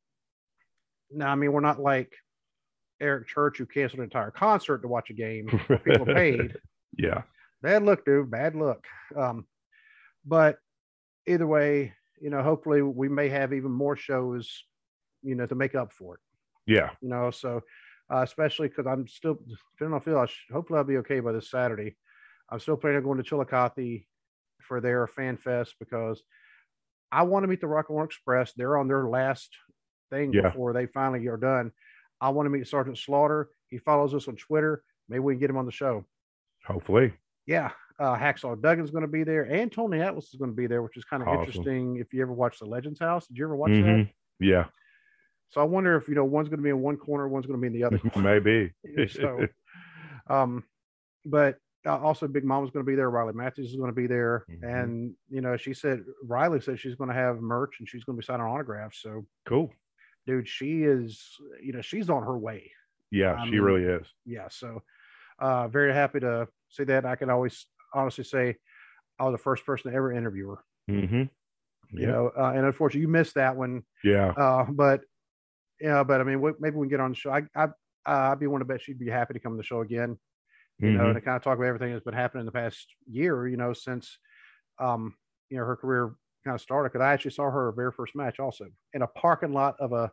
no, I mean, we're not like Eric Church, who canceled an entire concert to watch a game. People paid. Yeah. Bad luck, dude. Bad luck. Um, but either way, you know, hopefully we may have even more shows, you know, to make up for it. Yeah. You know, so uh, especially because I'm still, depending on feel, I sh- hopefully I'll be okay by this Saturday. I'm still planning on going to Chillicothe for their fan fest because I want to meet the Rock and Roll Express. They're on their last thing yeah. before they finally are done. I want to meet Sergeant Slaughter. He follows us on Twitter. Maybe we can get him on the show. Hopefully. Yeah. Uh, Hacksaw Duggan's going to be there, and Tony Atlas is going to be there, which is kind of awesome. Interesting. If you ever watched The Legends House, did you ever watch mm-hmm. that? Yeah. So I wonder if, you know, one's going to be in one corner, one's going to be in the other corner. Maybe. So, um, but uh, also Big Mama's going to be there. Riley Matthews is going to be there. Mm-hmm. And, you know, she said, Riley said she's going to have merch and she's going to be signing autographs. So cool. Dude, she is, you know, she's on her way. Yeah, I she mean, really is. Yeah. So uh, very happy to see that. I can always honestly say I was the first person to ever interview her. Mm-hmm. Yeah. You know, uh, and unfortunately you missed that one. Yeah. Uh, but, Yeah, but I mean, we, maybe we can get on the show. I, I, uh, I'd be one to bet she'd be happy to come on the show again, you mm-hmm. know, to kind of talk about everything that's been happening in the past year, you know, since, um, you know, her career kind of started. Because I actually saw her very first match also in a parking lot of a,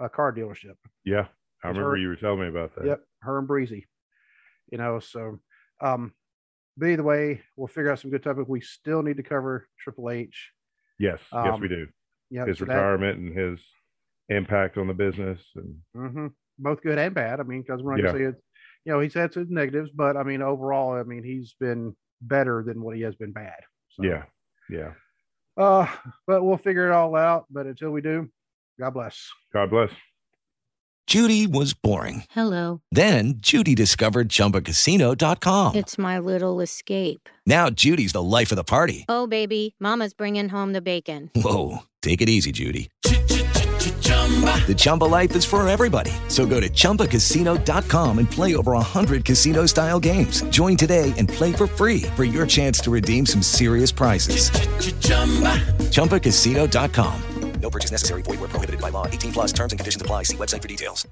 a car dealership. Yeah, I remember her, you were telling me about that. Yep, her and Breezy, you know. So, um, but either way, we'll figure out some good topic. We still need to cover Triple H. Yes, um, yes, we do. Yeah, his so retirement that, and his impact on the business and mm-hmm. both good and bad. I mean, because we're not yeah. gonna say it, you know, he's had some negatives, but I mean, overall, I mean, he's been better than what he has been bad. So. Yeah, yeah. Uh, but we'll figure it all out. But until we do, God bless. God bless. Judy was boring. Hello. Then Judy discovered Chumba Casino dot com. It's my little escape. Now Judy's the life of the party. Oh baby, Mama's bringing home the bacon. Whoa, take it easy, Judy. The Chumba life is for everybody. So go to Chumba Casino dot com and play over one hundred casino-style games. Join today and play for free for your chance to redeem some serious prizes. Ch-ch-chumba. Chumba Casino dot com. No purchase necessary. Void where prohibited by law. eighteen plus terms and conditions apply. See website for details.